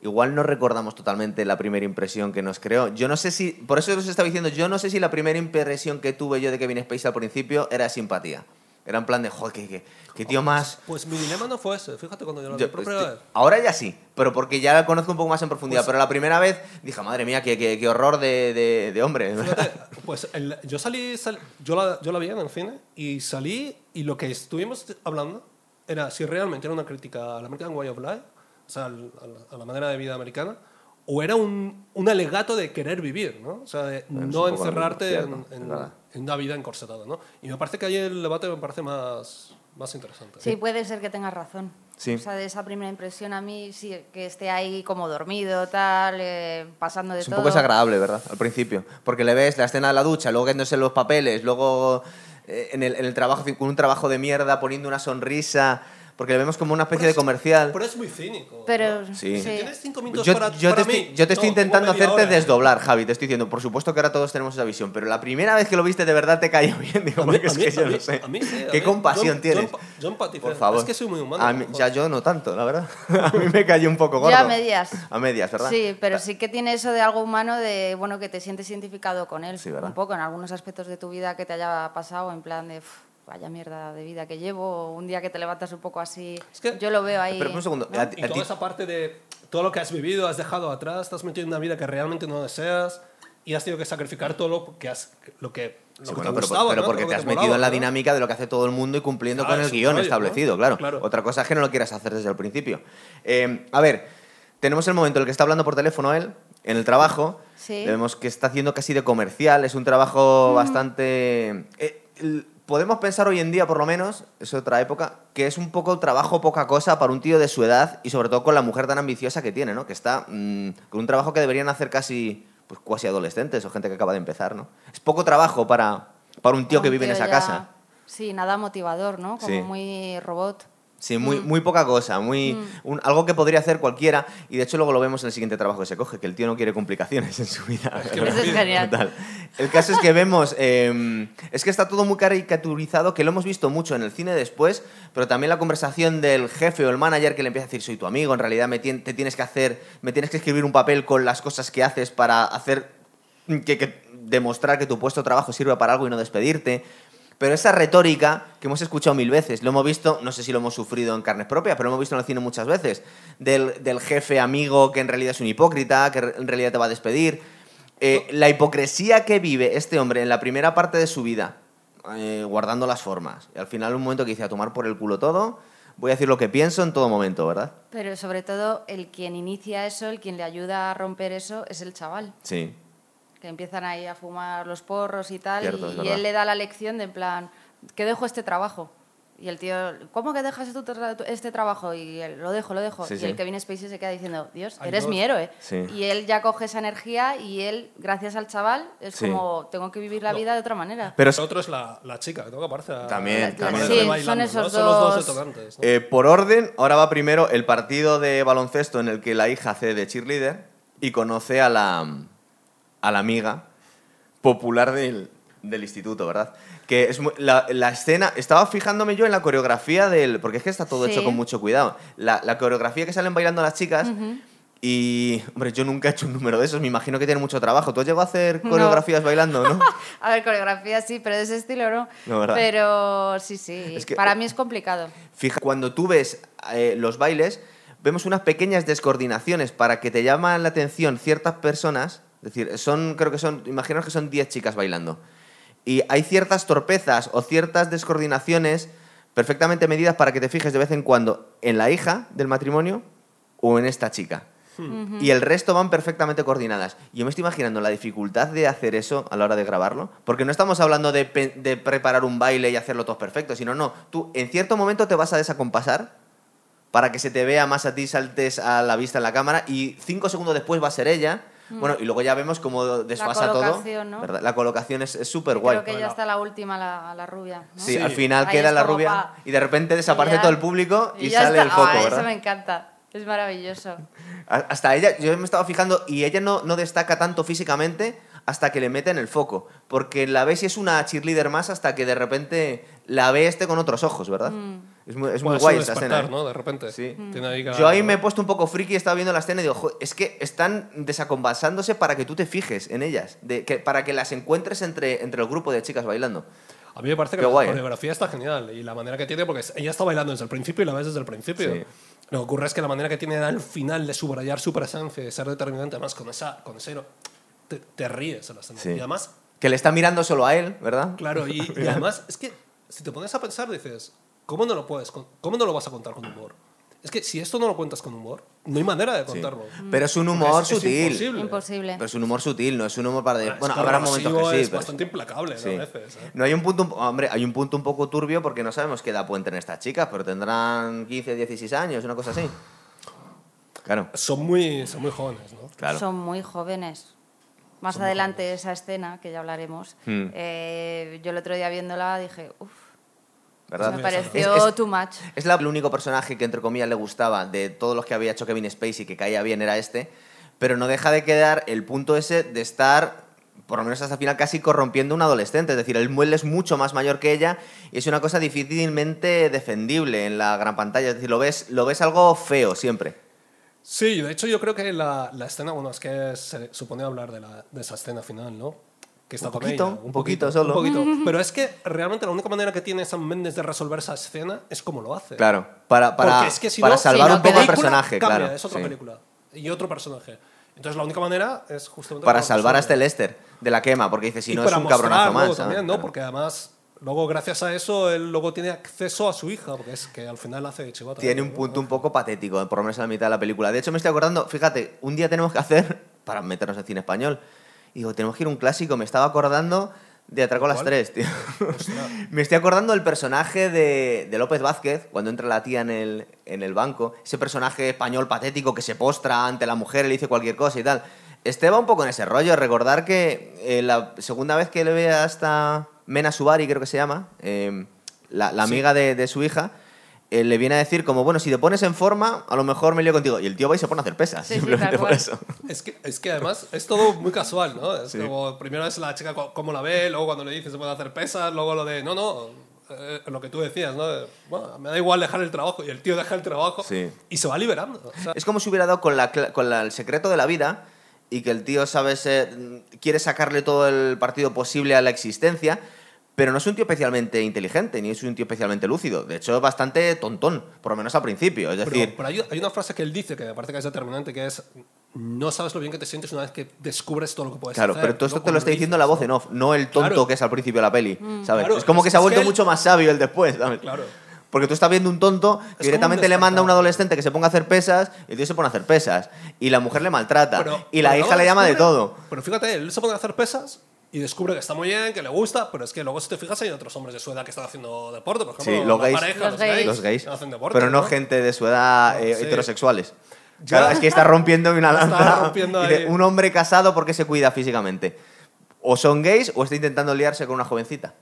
hmm. igual no recordamos totalmente la primera impresión que nos creó? Yo no sé si, por eso os estaba diciendo, yo no sé si la primera impresión que tuve yo de Kevin Spacey al principio era simpatía. Era en plan de, joder, que, que, que tío más... Pues mi dilema no fue ese, fíjate, cuando yo lo vi por primera vez. Ahora ya sí, pero porque ya la conozco un poco más en profundidad. Pues, pero la primera vez dije, madre mía, qué, qué, qué horror de, de, de hombre. Fíjate, pues el, yo salí, sal, yo, la, yo la vi en el cine y salí y lo que estuvimos hablando era si realmente era una crítica al American Way of Life, o sea, al, a la manera de vida americana, o era un, un alegato de querer vivir, ¿no? O sea, de no encerrarte en... en en una vida encorsetada, ¿no? Y me parece que ahí el debate me parece más, más interesante. Sí, puede ser que tengas razón. Sí. O sea, de esa primera impresión a mí, sí, que esté ahí como dormido, tal, eh, pasando de todo. Es un todo. poco desagradable, ¿verdad? Al principio. Porque le ves la escena de la ducha, luego quedándose los papeles, luego eh, en, el, en el trabajo, con un trabajo de mierda, poniendo una sonrisa... Porque le vemos como una especie es, de comercial. Pero es muy cínico. Pero, ¿no? sí. Si tienes cinco minutos yo, para, yo para te mí. Estoy, yo te no, estoy intentando hacerte hora. desdoblar, Javi. Te estoy diciendo, por supuesto que ahora todos tenemos esa visión, pero la primera vez que lo viste de verdad te cayó bien. Digo, mí, porque es mí, que yo mí, no sé. Mí, sí, Qué mí, compasión yo, tienes. Yo, yo empaticé. Por favor. Es que soy muy humano. A mí, ya yo no tanto, la verdad. A mí me cayó un poco gordo. Yo a medias. A medias, ¿verdad? Sí, pero claro. sí que tiene eso de algo humano, de bueno, que te sientes identificado con él. Sí, ¿verdad? Un poco, en algunos aspectos de tu vida que te haya pasado, en plan de... Uff, vaya mierda de vida que llevo, un día que te levantas un poco así... Es que, yo lo veo ahí... Pero un segundo... ¿no? A, a, y toda ti... esa parte de todo lo que has vivido, has dejado atrás, estás metido en una vida que realmente no deseas y has tenido que sacrificar todo lo que, has, lo que, lo sí, que bueno, te pero, gustaba. Pero ¿no? porque te, te has metido molaba, en la ¿no? dinámica de lo que hace todo el mundo y cumpliendo claro, con el guión rollo, establecido, ¿no? claro. claro. Otra cosa es que no lo quieras hacer desde el principio. Eh, a ver, tenemos el momento en el que está hablando por teléfono él, en el trabajo, sí. vemos que está haciendo casi de comercial, es un trabajo mm. bastante... Eh, el, Podemos pensar hoy en día, por lo menos, es otra época, que es un poco trabajo, poca cosa para un tío de su edad y sobre todo con la mujer tan ambiciosa que tiene, ¿no? Que está mmm, con un trabajo que deberían hacer casi, pues, casi adolescentes o gente que acaba de empezar, ¿no? Es poco trabajo para, para un tío un que vive tío en esa ya... casa. Sí, nada motivador, ¿no? Como sí. muy robot. Sí, muy, mm. muy poca cosa, muy, mm. un, algo que podría hacer cualquiera y de hecho luego lo vemos en el siguiente trabajo que se coge, que el tío no quiere complicaciones en su vida. Es que eso es genial. Total. El caso es que vemos, eh, es que está todo muy caricaturizado, que lo hemos visto mucho en el cine después, pero también la conversación del jefe o el manager que le empieza a decir soy tu amigo, en realidad me te tienes que hacer, me tienes que escribir un papel con las cosas que haces para hacer, que, que demostrar que tu puesto de trabajo sirve para algo y no despedirte. Pero esa retórica que hemos escuchado mil veces, lo hemos visto, no sé si lo hemos sufrido en carnes propias, pero lo hemos visto en el cine muchas veces, del, del jefe amigo que en realidad es un hipócrita, que en realidad te va a despedir. Eh, no. La hipocresía que vive este hombre en la primera parte de su vida, eh, guardando las formas. Y al final un momento que dice, a tomar por el culo todo, voy a decir lo que pienso en todo momento, ¿verdad? Pero sobre todo, el quien inicia eso, el quien le ayuda a romper eso, es el chaval. Sí. Que empiezan ahí a fumar los porros y tal, Cierto, y, y él le da la lección de en plan, que dejo este trabajo. Y el tío, ¿cómo que dejas tu tra- este trabajo? Y él, lo dejo, lo dejo. Sí, y sí. el Kevin Spacey se queda diciendo, Dios, eres Dios. mi héroe. Sí. Y él ya coge esa energía y él, gracias al chaval, es sí. como, tengo que vivir la no. vida de otra manera. Pero es... otro es la, la chica, que tengo que aparecer. También, también. Sí, bailando, son esos ¿no? dos. Son los dos ¿no? eh, por orden, ahora va primero el partido de baloncesto en el que la hija hace de cheerleader y conoce a la... a la amiga popular del, del instituto, ¿verdad? Que es muy, la, la escena... Estaba fijándome yo en la coreografía del... Porque es que está todo sí. hecho con mucho cuidado. La, la coreografía que salen bailando las chicas uh-huh. y... Hombre, yo nunca he hecho un número de esos. Me imagino que tiene mucho trabajo. ¿Tú has llegado a hacer coreografías no. bailando, no? A ver, coreografías sí, pero de ese estilo no. No, ¿verdad? Pero sí, sí. Es que, para mí es complicado. Fija, cuando tú ves eh, los bailes, vemos unas pequeñas descoordinaciones para que te llaman la atención ciertas personas... Es decir, son, creo que son, imaginaos que son diez chicas bailando. Y hay ciertas torpezas o ciertas descoordinaciones perfectamente medidas para que te fijes de vez en cuando en la hija del matrimonio o en esta chica. Mm-hmm. Y el resto van perfectamente coordinadas. Yo me estoy imaginando la dificultad de hacer eso a la hora de grabarlo. Porque no estamos hablando de, pe- de preparar un baile y hacerlo todo perfecto, sino no. Tú en cierto momento te vas a desacompasar para que se te vea más a ti, saltes a la vista en la cámara y cinco segundos después va a ser ella... Mm. Bueno, y luego ya vemos cómo desfasa todo, ¿no? ¿Verdad? La colocación es súper guay. Creo que ya está la última, la, la rubia, ¿no? Sí, sí, al final ahí queda la rubia pa... y de repente desaparece ya... todo el público y, y sale está... el foco, oh, ¿verdad? Eso me encanta, es maravilloso. Hasta ella, yo me estaba fijando, y ella no, no destaca tanto físicamente hasta que le meten el foco, porque la ves y es una cheerleader más hasta que de repente la ve este con otros ojos, ¿verdad? Mm. Es muy, es muy bueno, guay es esa escena, ¿no? De repente. Sí. Mm. Tiene ahí cada... Yo ahí me he puesto un poco friki, estaba viendo la escena y digo, jo, es que están desacompasándose para que tú te fijes en ellas, de, que, para que las encuentres entre, entre el grupo de chicas bailando. A mí me parece que Qué la guay, coreografía eh. está genial y la manera que tiene, porque ella está bailando desde el principio y la ves desde el principio. Sí. Lo que ocurre es que la manera que tiene al final de subrayar su presencia y de ser determinante, además con esa, con ese, te, te ríes a la escena. Sí. Y además... Que le está mirando solo a él, ¿verdad? Claro, y, y además es que si te pones a pensar dices... ¿Cómo no lo puedes, cómo no lo vas a contar con humor? Es que si esto no lo cuentas con humor, no hay manera de contarlo. Sí. Pero es un humor es, sutil. Es imposible. imposible. Pero es un humor sutil, no es un humor para... De... Ah, bueno, habrá momentos que sí. Es pero... bastante implacable, sí. ¿no? A veces, ¿eh? No hay un punto... Hombre, hay un punto un poco turbio porque no sabemos qué edad pueden tener estas chicas, pero tendrán quince, dieciséis años, una cosa así. Claro. Son muy, son muy jóvenes, ¿no? Claro. Son muy jóvenes. Más son adelante jóvenes. Esa escena, que ya hablaremos, hmm. eh, yo el otro día viéndola dije... Uf, ¿verdad? Me pareció es, es, too much. Es la, el único personaje que, entre comillas, le gustaba de todos los que había hecho Kevin Spacey, que caía bien, era este, pero no deja de quedar el punto ese de estar, por lo menos hasta el final, casi corrompiendo a un adolescente. Es decir, él es mucho más mayor que ella y es una cosa difícilmente defendible en la gran pantalla. Es decir, lo ves, lo ves algo feo siempre. Sí, de hecho yo creo que la, la escena, bueno, es que se supone hablar de, la, de esa escena final, ¿no? Que está un poquito, con ella, un poquito, poquito solo. Un poquito. Pero es que realmente la única manera que tiene Sam Mendes de resolver esa escena es como lo hace. Claro, para, para, es que si para no, salvar si un poco al personaje. Cambia, claro, es otra sí. película y otro personaje. Entonces la única manera es justamente... Para salvar a este Lester de la quema, porque dice, si y no es un cabronazo más. También, ¿no? Claro. Porque además... Luego, gracias a eso, él luego tiene acceso a su hija, porque es que al final hace chivata. Tiene un punto un poco patético, por lo menos en la mitad de la película. De hecho, me estoy acordando, fíjate, un día tenemos que hacer, para meternos en cine español, y digo, tenemos que ir a un clásico, me estaba acordando de Atraco a las tres, tío. Me estoy acordando del personaje de, de López Vázquez, cuando entra la tía en el, en el banco, ese personaje español patético que se postra ante la mujer y le dice cualquier cosa y tal. Este va un poco en ese rollo, recordar que eh, la segunda vez que le ve a esta... Mena Suvari, creo que se llama, eh, la, la amiga sí. de, de su hija, eh, le viene a decir como, bueno, si te pones en forma, a lo mejor me lío contigo. Y el tío va y se pone a hacer pesas, sí, simplemente sí, por eso. Es que, es que además es todo muy casual, ¿no? Es sí. como, primero es la chica cómo la ve, luego cuando le dices se puede hacer pesas, luego lo de, no, no, eh, lo que tú decías, ¿no? Bueno, me da igual dejar el trabajo. Y el tío deja el trabajo sí. y se va liberando. O sea, es como si hubiera dado con, la, con la, el secreto de la vida... y que el tío sabe ser, quiere sacarle todo el partido posible a la existencia, pero no es un tío especialmente inteligente, ni es un tío especialmente lúcido. De hecho, es bastante tontón, por lo menos al principio. Es decir, pero, pero hay, hay una frase que él dice que me parece que es determinante, que es no sabes lo bien que te sientes una vez que descubres todo lo que puedes claro, hacer. Claro, pero todo esto te lo está diciendo la voz en off, no el tonto claro. que es al principio de la peli. Mm. ¿Sabes? Claro, es como que se ha vuelto que él... mucho más sabio el después, ¿sabes? Claro. Porque tú estás viendo un tonto que directamente le manda a un adolescente que se ponga a hacer pesas, el tío se pone a hacer pesas, y la mujer le maltrata, pero, y la hija no, le llama descubre, de todo. Pero fíjate, él se pone a hacer pesas y descubre que está muy bien, que le gusta, pero es que luego si te fijas hay otros hombres de su edad que están haciendo deporte, por ejemplo, sí, los gays, pareja, los, gays, los gays, hacen deporte, pero no, no gente de su edad no, eh, sí. heterosexuales. Claro, es que está rompiendo una lanza. Rompiendo y de, un hombre casado porque se cuida físicamente. O son gays o está intentando liarse con una jovencita.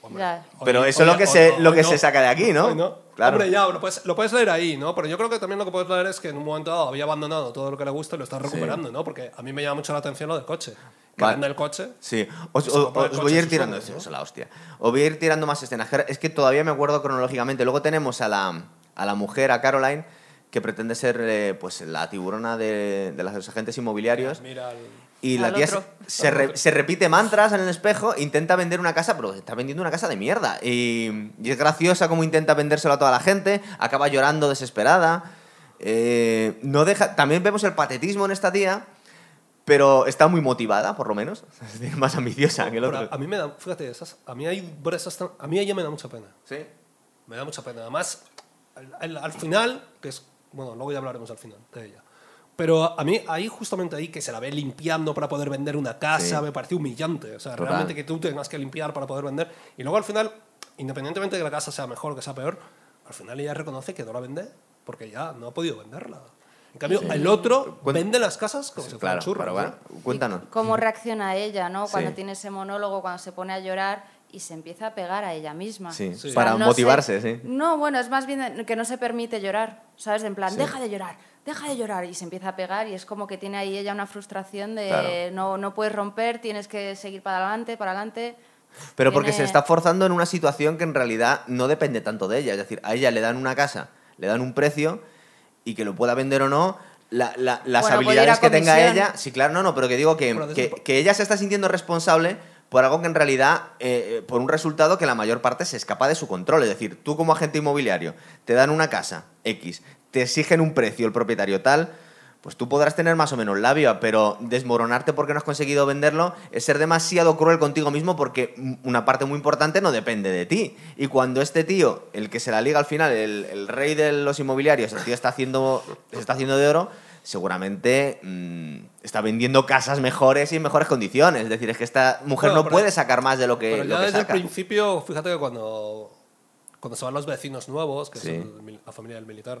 Hombre, pero hoy, eso es lo que, hoy, se, hoy, lo que no, se saca de aquí, ¿no? no. Claro. Hombre, ya, lo puedes, lo puedes leer ahí, ¿no? Pero yo creo que también lo que puedes leer es que en un momento dado había abandonado todo lo que le gusta y lo está recuperando, sí. ¿no? Porque a mí me llama mucho la atención lo del coche. Que vale. vende el coche. Sí. Os, o, o, el os coche voy a ir tirando... Hombres, ¿no? Eso, la hostia. Os voy a ir tirando más escenas. Es que todavía me acuerdo cronológicamente. Luego tenemos a la, a la mujer, a Caroline, que pretende ser eh, pues, la tiburona de, de los agentes inmobiliarios. Mira, mira el... Y la tía se, se, re, se repite mantras en el espejo, intenta vender una casa, pero está vendiendo una casa de mierda. Y, y es graciosa como intenta vendérselo a toda la gente, acaba llorando desesperada. Eh, no deja, también vemos el patetismo en esta tía, pero está muy motivada, por lo menos. Es decir, más ambiciosa que el otro. A mí me da, fíjate, esas, a mí hay esas, a mí ella me da mucha pena. Sí. Me da mucha pena. Además, al, al, al final, que es, bueno, luego ya hablaremos al final de ella. Pero a mí, ahí justamente ahí, que se la ve limpiando para poder vender una casa, sí. me pareció humillante. O sea, Total. realmente que tú tengas que limpiar para poder vender. Y luego al final, independientemente de que la casa sea mejor o que sea peor, al final ella reconoce que no la vende porque ya no ha podido venderla. En cambio, sí. el otro Cuent... vende las casas como sí, si fueran claro, churros. Claro, ¿no? Cuéntanos. ¿Cómo reacciona ella, no? Cuando sí. tiene ese monólogo, cuando se pone a llorar y se empieza a pegar a ella misma. Sí, sí. O sea, para no motivarse, se... sí. No, bueno, es más bien que no se permite llorar, ¿sabes? En plan, sí. deja de llorar, deja de llorar. Y se empieza a pegar y es como que tiene ahí ella una frustración de claro. no, no puedes romper, tienes que seguir para adelante, para adelante... Pero porque tiene... se está forzando en una situación que en realidad no depende tanto de ella. Es decir, a ella le dan una casa, le dan un precio y que lo pueda vender o no, la, la, las bueno, habilidades que tenga ella... Sí, claro, no, no, pero que digo que, bueno, que, desde... que ella se está sintiendo responsable por algo que en realidad, eh, por un resultado que la mayor parte se escapa de su control. Es decir, tú como agente inmobiliario te dan una casa X, te exigen un precio el propietario tal... Pues tú podrás tener más o menos la viva, pero desmoronarte porque no has conseguido venderlo es ser demasiado cruel contigo mismo, porque una parte muy importante no depende de ti. Y cuando este tío, el que se la liga al final, el, el rey de los inmobiliarios, el tío está haciendo, se está haciendo de oro, seguramente mmm, está vendiendo casas mejores y en mejores condiciones. Es decir, es que esta mujer bueno, no puede sacar más de lo que, pero lo ya que desde saca. Desde el principio, fíjate que cuando, cuando se van los vecinos nuevos, que sí. es el, la familia del militar,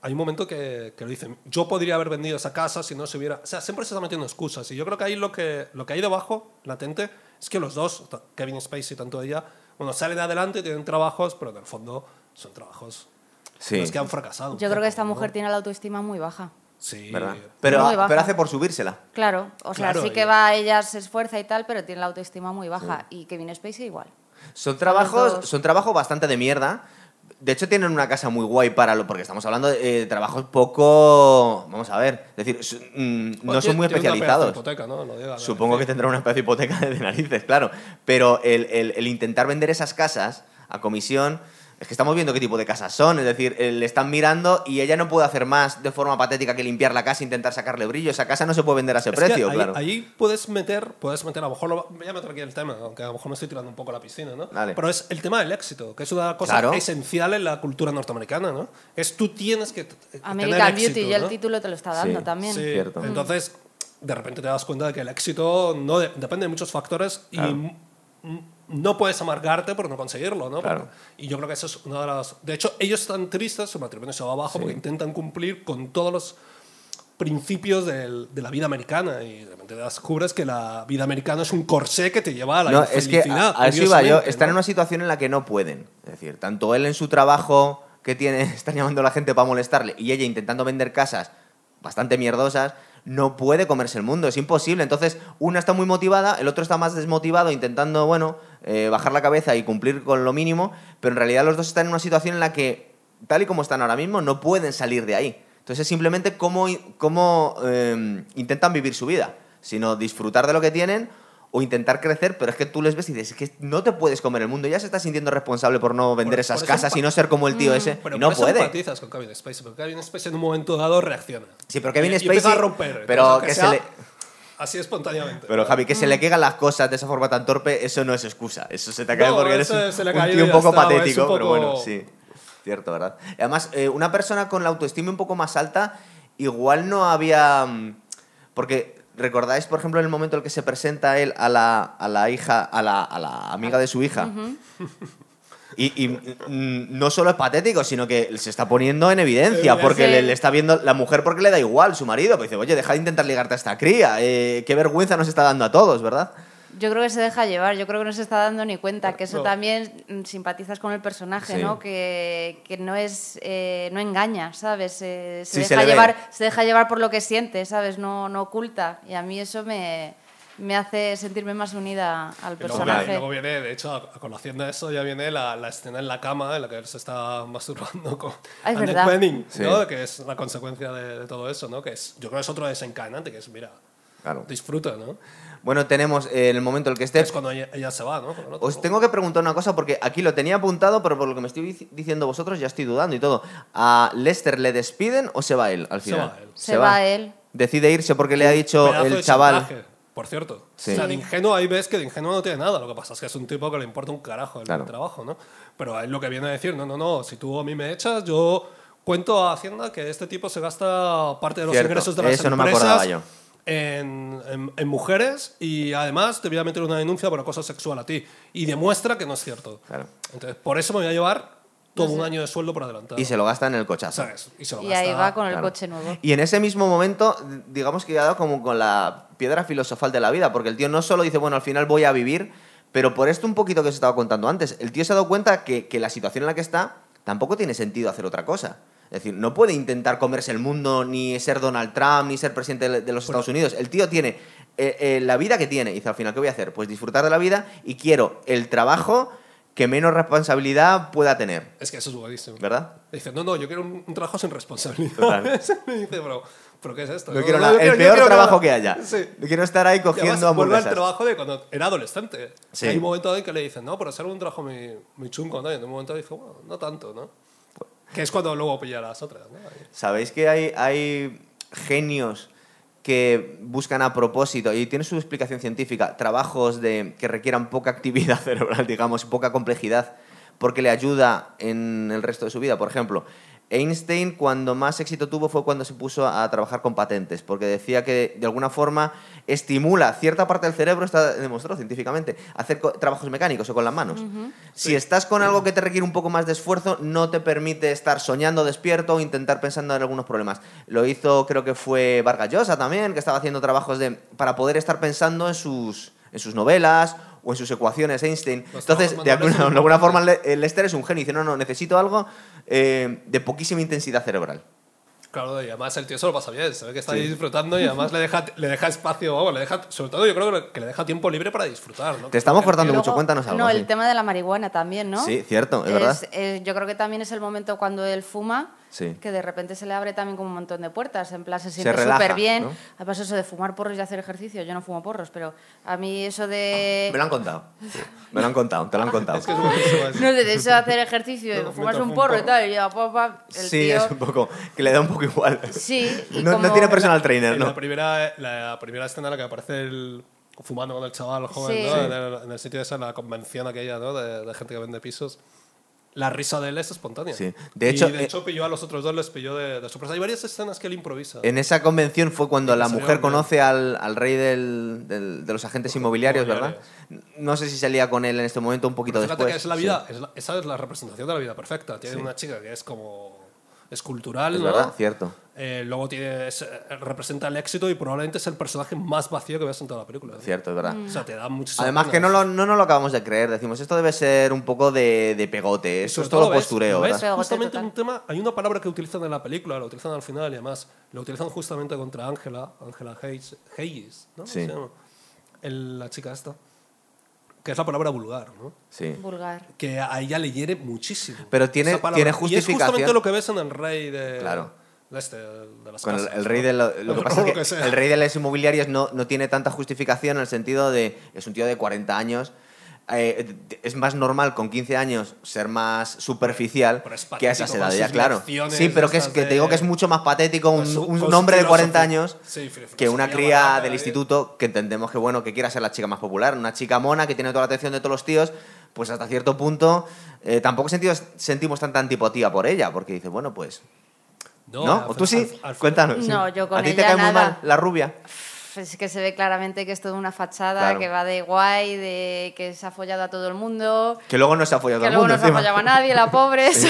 hay un momento que, que lo dicen, yo podría haber vendido esa casa si no se hubiera... O sea, siempre se están metiendo excusas. Y yo creo que ahí lo que, lo que hay debajo, latente, es que los dos, Kevin Spacey y tanto ella, bueno, salen adelante, tienen trabajos, pero en el fondo son trabajos sí. los que han fracasado. Yo creo poco, que esta mujer ¿no? tiene la autoestima muy baja. Sí, ¿verdad? Pero, muy baja. Pero hace por subírsela. Claro, o sea, claro, sí que va, ella se esfuerza y tal, pero tiene la autoestima muy baja. Sí. Y Kevin Spacey igual. Son trabajos, son trabajos bastante de mierda. De hecho, tienen una casa muy guay para lo... Porque estamos hablando de eh, trabajos poco... Vamos a ver. Es decir, su, mm, no pues son muy especializados. Hipoteca, ¿no? No diga, Supongo sí. que tendrán una especie de hipoteca de narices, claro. Pero el, el, el intentar vender esas casas a comisión... Es que estamos viendo qué tipo de casas son. Es decir, le están mirando y ella no puede hacer más de forma patética que limpiar la casa e intentar sacarle brillo. Esa casa no se puede vender a ese es precio, que ahí, claro. Ahí puedes meter, puedes meter, a lo mejor, lo, voy a meter aquí el tema, aunque a lo mejor me estoy tirando un poco a la piscina, ¿no? Dale. Pero es el tema del éxito, que es una cosa claro. esencial en la cultura norteamericana, ¿no? Es tú tienes que American Beauty, éxito, ya ¿no? el título te lo está dando sí, también. Sí, cierto. Entonces, de repente te das cuenta de que el éxito no de, depende de muchos factores claro. y... no puedes amargarte por no conseguirlo, ¿no? Claro. Porque, y yo creo que eso es una de las... De hecho, ellos están tristes, su matrimonio se va abajo sí. porque intentan cumplir con todos los principios del, de la vida americana y de repente descubres que la vida americana es un corsé que te lleva a la no, infelicidad. Es que a, a eso iba yo. Están ¿no? en una situación en la que no pueden. Es decir, tanto él en su trabajo que tiene, están llamando a la gente para molestarle y ella intentando vender casas bastante mierdosas, no puede comerse el mundo, es imposible. Entonces, una está muy motivada, el otro está más desmotivado, intentando, bueno, eh, bajar la cabeza y cumplir con lo mínimo, pero en realidad los dos están en una situación en la que, tal y como están ahora mismo, no pueden salir de ahí. Entonces, es simplemente cómo, cómo eh, intentan vivir su vida, sino disfrutar de lo que tienen o intentar crecer, pero es que tú les ves y dices, es que no te puedes comer el mundo. Ya se está sintiendo responsable por no vender por, esas por casas y no ser como el tío mm, ese. Pero y no por eso puede. Empatizas con Kevin Spacey, porque Kevin Spacey en un momento dado reacciona. Sí, pero Kevin y, Spacey... Y empieza a romper. Pero que, que se le... Así espontáneamente. Pero, Javi, que mm. se le quegan las cosas de esa forma tan torpe, eso no es excusa. Eso se te cae no, porque eres un, un tío un poco está, patético, un poco... pero bueno, sí. Cierto, ¿verdad? Además, eh, una persona con la autoestima un poco más alta, igual no había... Porque... ¿Recordáis, por ejemplo, en el momento en el que se presenta él a la, a la hija, a la, a la amiga de su hija? Uh-huh. Y, y no solo es patético, sino que se está poniendo en evidencia, sí, porque sí. Le, le está viendo la mujer porque le da igual su marido. Pues dice, oye, deja de intentar ligarte a esta cría, eh, qué vergüenza nos está dando a todos, ¿verdad? Yo creo que se deja llevar, yo creo que no se está dando ni cuenta, que eso no. También simpatizas con el personaje, sí. ¿no? Que, que no es, eh, no engaña, ¿sabes? Eh, se, sí, deja se, llevar, se deja llevar por lo que siente, ¿sabes? No, no oculta, y a mí eso me, me hace sentirme más unida al y personaje. Luego, y luego viene, de hecho, a, a colación de eso, ya viene la, la escena en la cama en la que él se está masturbando con ah, es Annette Bening, ¿no? Sí. Que es la consecuencia de, de todo eso, ¿no? Que es, yo creo que es otro desencadenante, que es, mira, claro. disfruta, ¿no? Bueno, tenemos eh, el momento en el que esté... Es cuando ella, ella se va, ¿no? Os tengo que preguntar una cosa, porque aquí lo tenía apuntado, pero por lo que me estáis diciendo vosotros ya estoy dudando y todo. ¿A Lester le despiden o se va él al final? Se va él. Se, se va. va él. Decide irse porque le ha dicho el chaval... Chantaje, por cierto. Sí. O sea, de ingenuo ahí ves que de ingenuo no tiene nada. Lo que pasa es que es un tipo que le importa un carajo el claro. trabajo, ¿no? Pero ahí lo que viene a decir, no, no, no, si tú a mí me echas, yo cuento a Hacienda que este tipo se gasta parte de los cierto. ingresos de las Eso empresas... Eso no me acordaba yo. En, en, en mujeres y además te voy a meter una denuncia por acoso sexual a ti y demuestra que no es cierto. Claro. Entonces, por eso me voy a llevar todo un año de sueldo por adelantado. Y se lo gasta en el cochazo. ¿Sabes? Y, se lo y gasta, ahí va con el claro. coche nuevo. Y en ese mismo momento, digamos que ha dado como con la piedra filosofal de la vida, porque el tío no solo dice, bueno, al final voy a vivir, pero por esto un poquito que os estaba contando antes, el tío se ha dado cuenta que, que la situación en la que está tampoco tiene sentido hacer otra cosa. Es decir, no puede intentar comerse el mundo, ni ser Donald Trump, ni ser presidente de los Estados Unidos. El tío tiene eh, eh, la vida que tiene. Y dice, al final, ¿qué voy a hacer? Pues disfrutar de la vida y quiero el trabajo que menos responsabilidad pueda tener. Es que eso es buenísimo. ¿Verdad? Dice, no, no, yo quiero un, un trabajo sin responsabilidad. Me dice, bro, ¿pero qué es esto? No, no, quiero no, nada. El quiero, peor trabajo nada. que haya. Sí. Yo quiero estar ahí cogiendo hamburguesas. Vuelve al trabajo de cuando era adolescente. Sí. Hay un momento en que le dicen, no, pero hacer un trabajo muy, muy chungo, ¿no? Y en un momento dice, bueno, no tanto, ¿no? Que es cuando luego pillan las otras, ¿no? Sabéis que hay, hay genios que buscan a propósito, y tiene su explicación científica, trabajos de, que requieran poca actividad cerebral, digamos, poca complejidad, porque le ayuda en el resto de su vida. Por ejemplo, Einstein, cuando más éxito tuvo fue cuando se puso a trabajar con patentes, porque decía que de alguna forma estimula cierta parte del cerebro, está demostrado científicamente, hacer trabajos mecánicos o con las manos. Uh-huh. Si sí. estás con algo que te requiere un poco más de esfuerzo, no te permite estar soñando despierto o intentar pensando en algunos problemas. Lo hizo, creo que fue Vargas Llosa también, que estaba haciendo trabajos de, para poder estar pensando en sus, en sus novelas o en sus ecuaciones, Einstein. Los Entonces, de alguna, de alguna forma, Lester es un genio. Y dice, no, no, necesito algo eh, de poquísima intensidad cerebral. Claro, y además el tío se lo pasa bien. Se ve que está sí. ahí disfrutando y además le deja, le deja espacio, vamos, le deja, sobre todo yo creo que le deja tiempo libre para disfrutar, ¿no? Te estamos cortando luego, mucho, cuéntanos algo. No, el sí. tema de la marihuana también, ¿no? Sí, cierto, es, es verdad. Eh, yo creo que también es el momento cuando él fuma, sí. que de repente se le abre también como un montón de puertas, en plan se siente súper bien, ¿no? Además eso de fumar porros y hacer ejercicio, yo no fumo porros, pero a mí eso de... Ah, me lo han contado, sí. me lo han contado, te lo han contado. Es que es un poco no, de eso de hacer ejercicio, no, fumarse un porro, un porro y tal, y ya, pa, pa, el sí, tío... es un poco, que le da un poco igual. Sí. Y no, como... no tiene personal trainer, ¿no? La primera, la primera escena en la que aparece el... fumando con el chaval joven, sí. ¿no? Sí. En, el, en el sitio de esa, la convención aquella, ¿no? De, de gente que vende pisos. La risa de él es espontánea. Sí. De hecho, y de hecho eh, pilló a los otros dos, les pilló de, de sorpresa. Hay varias escenas que él improvisa. En esa convención fue cuando la mujer conoce al, al rey del, del, de los agentes inmobiliarios, inmobiliarios, ¿verdad? No sé si salía con él en este momento un poquito después. Que es la vida, sí. es la, esa es la representación de la vida perfecta. Tiene sí. una chica que es como... es cultural, es ¿no? verdad, cierto. Eh, luego tiene, es, representa el éxito y probablemente es el personaje más vacío que veas en toda la película. ¿Sí? Cierto, es verdad. Mm. O sea, te da muchas Además ganas. que no, lo, no nos lo acabamos de creer. Decimos, esto debe ser un poco de, de pegote. Eso es todo lo ves, postureo. Es justamente total. un tema... Hay una palabra que utilizan en la película, lo utilizan al final y además lo utilizan justamente contra Ángela, Ángela Hayes, Hayes, ¿no? Sí. Se llama. El, la chica esta. Que es la palabra vulgar, ¿no? Sí. Vulgar. Que a ella le hiere muchísimo. Pero tiene, tiene justificación. Y es justamente lo que ves en el rey de... Claro. De este, de las Con casas, el, el rey de lo, lo que pasa lo que es que el rey de las inmobiliarias no, no tiene tanta justificación en el sentido de... Es un tío de cuarenta años. Eh, es más normal con quince años ser más superficial que a esas edades, claro. Sí, pero que, es, que te digo que es mucho más patético un, un hombre de cuarenta años sí, que una cría del instituto que entendemos que, bueno, que quiera ser la chica más popular, una chica mona que tiene toda la atención de todos los tíos, pues hasta cierto punto eh, tampoco sentido, sentimos tanta antipatía por ella, porque dices, bueno, pues... ¿No? ¿no? ¿O tú sí? Al, al, Cuéntanos. No, yo con ¿A ti te cae nada. muy mal la rubia? Es que se ve claramente que es toda una fachada, claro. que va de guay, de que se ha follado a todo el mundo. Que luego no se ha follado a todo el mundo. Que luego no encima. se ha follado a nadie, la pobre. Sí.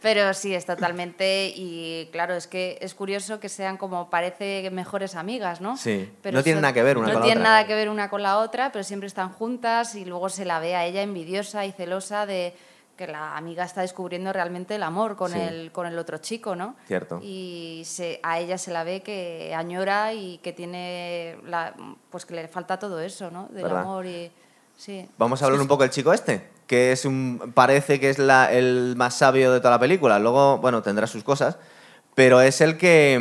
Pero sí, es totalmente... Y claro, es que es curioso que sean como parece mejores amigas, ¿no? Sí, pero no tienen nada que ver una no con la otra. No tienen nada que ver una con la otra, pero siempre están juntas y luego se la ve a ella envidiosa y celosa de... que la amiga está descubriendo realmente el amor con, sí. el, con el otro chico, ¿no? Cierto. Y se, a ella se la ve que añora y que tiene la, pues que le falta todo eso, ¿no? Del ¿verdad? amor y sí. Vamos a hablar sí, un poco del chico este, que es un parece que es la, el más sabio de toda la película. Luego, bueno, tendrá sus cosas, pero es el que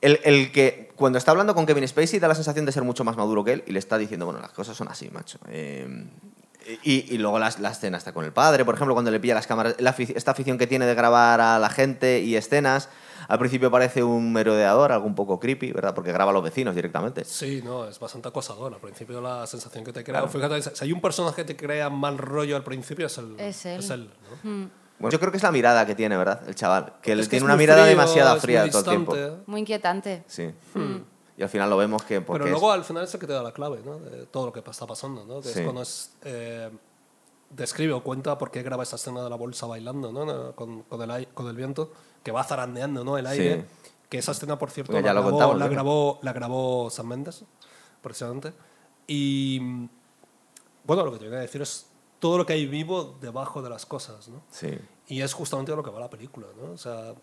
el, el que cuando está hablando con Kevin Spacey da la sensación de ser mucho más maduro que él y le está diciendo, bueno, las cosas son así, macho. Eh, Y, y luego la, la escena está con el padre, por ejemplo, cuando le pilla las cámaras, la, esta afición que tiene de grabar a la gente y escenas. Al principio parece un merodeador, algo un poco creepy, ¿verdad? Porque graba a los vecinos directamente. Sí, no, es bastante acosador. Al principio la sensación que te crea... Claro. Fíjate, si hay un personaje que te crea mal rollo al principio es él. Es él. Es él, ¿no? Mm. Bueno, yo creo que es la mirada que tiene, ¿verdad? El chaval. Que él tiene una mirada demasiado fría todo el tiempo. Muy inquietante. Sí. Mm. Y al final lo vemos que... Pero luego es... al final es el que te da la clave, ¿no? De todo lo que está pasando, ¿no? Que sí. es cuando es... Eh, describe o cuenta por qué graba esa escena de la bolsa bailando, ¿no? Con, con, el, aire, con el viento, que va zarandeando, ¿no? El aire. Sí. Que esa escena, por cierto, la grabó, contamos, la, grabó, la grabó Sam Mendes, precisamente. Y bueno, lo que te viene a decir es todo lo que hay vivo debajo de las cosas, ¿no? Sí. Y es justamente de lo que va la película, ¿no? O sea,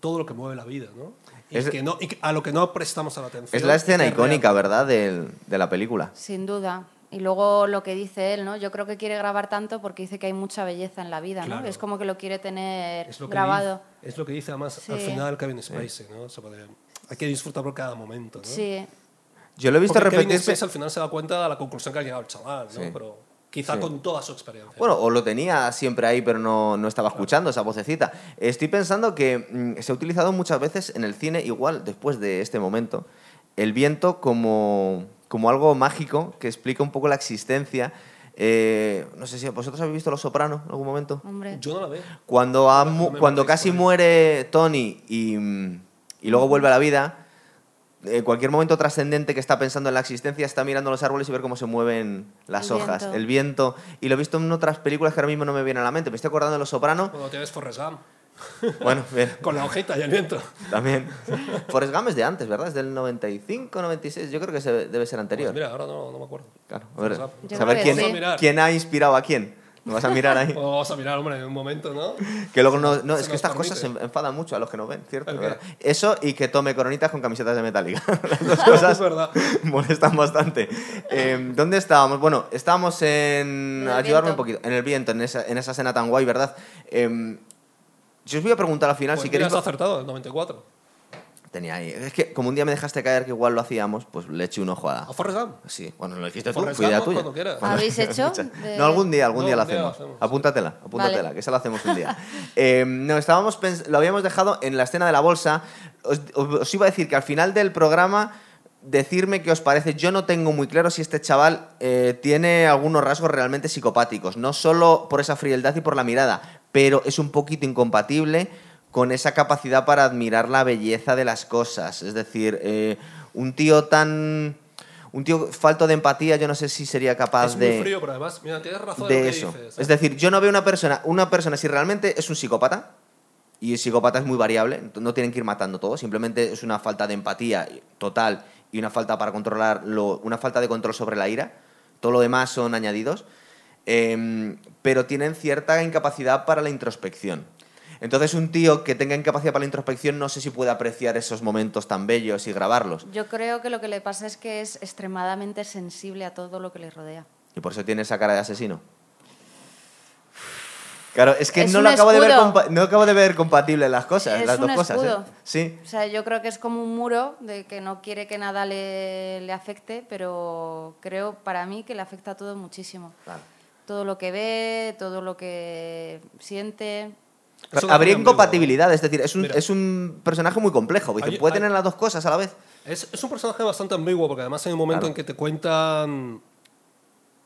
todo lo que mueve la vida, ¿no? Y, es, que no, y a lo que no prestamos la atención. Es la escena icónica, real, ¿verdad? De, de la película. Sin duda. Y luego lo que dice él, ¿no? Yo creo que quiere grabar tanto porque dice que hay mucha belleza en la vida, claro, ¿no? Es como que lo quiere tener es lo grabado. Dice, es lo que dice, además, sí, al final Kevin Spacey, ¿no? O sea, hay que disfrutar por cada momento, ¿no? Sí. Yo lo he visto repetirse. Kevin Spacey al final se da cuenta de la conclusión que ha llegado el chaval, ¿no? Sí. Pero quizá sí, con toda su experiencia. Bueno, o lo tenía siempre ahí, pero no, no estaba escuchando esa vocecita. Estoy pensando que se ha utilizado muchas veces en el cine, igual después de este momento, el viento como... como algo mágico que explica un poco la existencia. Eh, no sé si vosotros habéis visto Los Soprano en algún momento. Hombre. Yo no la veo. Cuando, a, no, no cuando casi muere Tony y, y luego vuelve a la vida, en eh, cualquier momento trascendente que está pensando en la existencia, está mirando los árboles y ver cómo se mueven las el hojas, viento. el viento. Y lo he visto en otras películas que ahora mismo no me vienen a la mente. Me estoy acordando de Los Soprano. Cuando te ves Forrest Gump. Bueno, bien. Con la hojita y el viento. También. Forrest Gump es de antes, ¿verdad? Es del noventa y cinco, noventa y seis. Yo creo que se debe ser anterior. Pues mira, ahora no, no me acuerdo. Claro, a ver, saber quién, sí. quién ha inspirado a quién. ¿Lo vas a mirar ahí? Bueno, vamos a mirar, hombre, en un momento, ¿no? Que luego no, no, es que estas permite. cosas enfadan mucho a los que no ven, ¿cierto? Okay. Eso y que tome coronitas con camisetas de Metallica. Las dos cosas molestan bastante. Eh, ¿Dónde estábamos? Bueno, estábamos en... Ayudarme un poquito. En el viento, en esa, en esa escena tan guay, ¿verdad? Eh, Yo os voy a preguntar al final pues si queréis... Pues acertado, el noventa y cuatro. Tenía ahí... Es que como un día me dejaste caer que igual lo hacíamos, pues le eché un ojo a... ¿A Forrest Gump? Sí. Bueno, lo dijiste tú, fue idea tuya. ¿Habéis hecho? De... No, algún día, algún no, día la hacemos. hacemos. Apúntatela, apúntatela, vale, que esa la hacemos un día. eh, no, estábamos pens... lo habíamos dejado en la escena de la bolsa. Os, os iba a decir que al final del programa... Decirme qué os parece. Yo no tengo muy claro si este chaval eh, tiene algunos rasgos realmente psicopáticos, no solo por esa frialdad y por la mirada, pero es un poquito incompatible con esa capacidad para admirar la belleza de las cosas. Es decir, eh, un tío tan... Un tío falto de empatía, yo no sé si sería capaz es de... Es muy frío, pero además, mira, tienes razón de, de lo eso. Que dices, ¿eh? Es decir, yo no veo una persona... Una persona, si realmente es un psicópata... Y el psicópata es muy variable, no tienen que ir matando todo, simplemente es una falta de empatía total y una falta para controlar lo, una falta de control sobre la ira. Todo lo demás son añadidos, eh, pero tienen cierta incapacidad para la introspección. Entonces, un tío que tenga incapacidad para la introspección no sé si puede apreciar esos momentos tan bellos y grabarlos. Yo creo que lo que le pasa es que es extremadamente sensible a todo lo que le rodea. ¿Y por eso tiene esa cara de asesino? Claro, es que es no, lo acabo de ver compa- no acabo de ver compatibles las cosas, es las dos cosas. Es un escudo. Sí. O sea, yo creo que es como un muro de que no quiere que nada le, le afecte, pero creo para mí que le afecta a todo muchísimo. Claro. Todo lo que ve, todo lo que siente... Eso habría incompatibilidad, es decir, es un, es un personaje muy complejo, hay, puede hay, tener las dos cosas a la vez. Es, es un personaje bastante ambiguo, porque además hay un momento claro. en que te cuentan...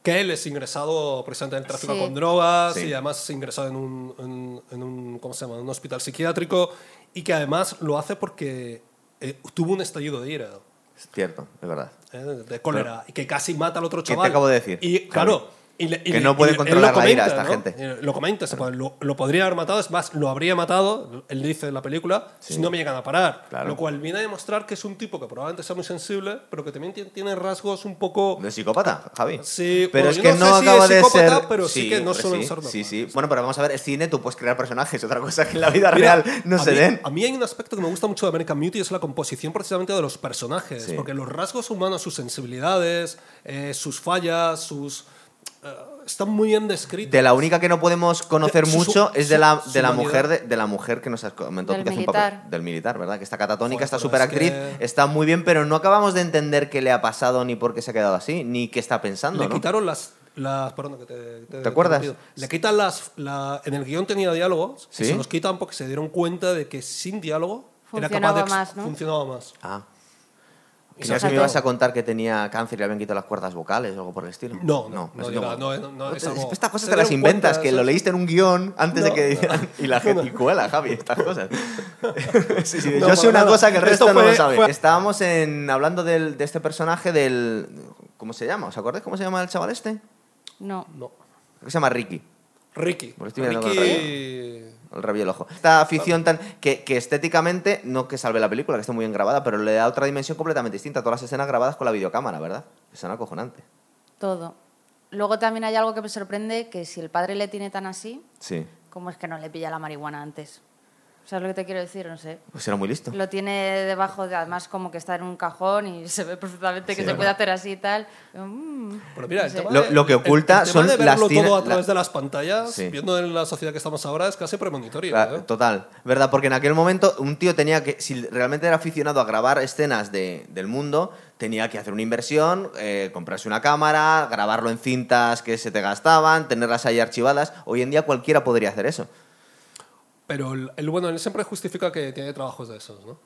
que él es ingresado precisamente en el tráfico sí. con drogas sí. y además es ingresado en un, en, en un, ¿cómo se llama? un hospital psiquiátrico y que además lo hace porque eh, tuvo un estallido de ira. Es cierto, es verdad. Eh, de cólera. Pero, y que casi mata al otro chaval. ¿Qué te acabo de decir? Y claro, claro y le, y que no puede y controlar comenta, la ira a esta ¿no? gente. Lo comenta, claro. lo, lo podría haber matado, es más, lo habría matado, él dice en la película, sí. si no me llegan a parar. Claro. Lo cual viene a demostrar que es un tipo que probablemente sea muy sensible, pero que también tiene rasgos un poco... De psicópata, Javi. Sí, pero bueno, es que no, no sé acaba si de ser... pero sí, sí que no suelen sí, ser sí, sí. Bueno, pero vamos a ver, el cine, tú puedes crear personajes, otra cosa que en la vida Mira, real no se mí, den. A mí hay un aspecto que me gusta mucho de American Beauty, es la composición precisamente de los personajes, sí. porque los rasgos humanos, sus sensibilidades, eh, sus fallas, sus... Uh, están muy bien descritos. De la única que no podemos conocer de, mucho su, es de la, de la mujer de, de la mujer que nos has comentado del que militar. Hace un papel, del militar, ¿verdad? Que está catatónica, está superactriz, es que... está muy bien, pero no acabamos de entender qué le ha pasado ni por qué se ha quedado así, ni qué está pensando. Le ¿no? quitaron las, las perdón, que te, te, ¿Te acuerdas? Te le quitan las la, en el guión tenía diálogos, ¿sí? se los quitan porque se dieron cuenta de que sin diálogo funcionaba era capaz de más, ¿no? funcionaba más. Ah. Y no sé si me ibas a contar que tenía cáncer y le habían quitado las cuerdas vocales o algo por el estilo. No, no, no. no, no, no, no, no es algo, estas cosas te las inventas, cuenta, que lo leíste en un guión antes no, de que... No, y la gente no. cuela, Javi, estas cosas. sí, sí, no, yo sé una no, cosa que el resto fue, no lo sabe. Fue... Estábamos en, hablando del, de este personaje del... ¿Cómo se llama? ¿Os acordáis cómo se llama el chaval este? No. No. Creo que se llama Ricky. Ricky. Pues estoy mirando Ricky... el rabia, rabia del ojo. Esta afición tan que, que estéticamente, no que salve la película, que esté muy bien grabada, pero le da otra dimensión completamente distinta. Todas las escenas grabadas con la videocámara, ¿verdad? Es una acojonante. Todo. Luego también hay algo que me sorprende, que si el padre le tiene tan así, sí. ¿Cómo es que no le pilla la marihuana antes? ¿Sabes lo que te quiero decir? No sé. Pues era muy listo. Lo tiene debajo, de, además como que está en un cajón y se ve perfectamente que sí, se ¿verdad? Puede hacer así y tal. Mm, Pero mira, no sé. el tema lo, de, lo que oculta el, el son las... El tema de verlo todo a través la... de las pantallas, sí. viendo en la sociedad que estamos ahora, es casi premonitorio. La, ¿eh? Total. ¿Verdad? Porque en aquel momento un tío tenía que... Si realmente era aficionado a grabar escenas de, del mundo... Tenía que hacer una inversión, eh, comprarse una cámara, grabarlo en cintas que se te gastaban, tenerlas ahí archivadas. Hoy en día cualquiera podría hacer eso. Pero el, el bueno, él siempre justifica que tiene trabajos de esos, ¿no?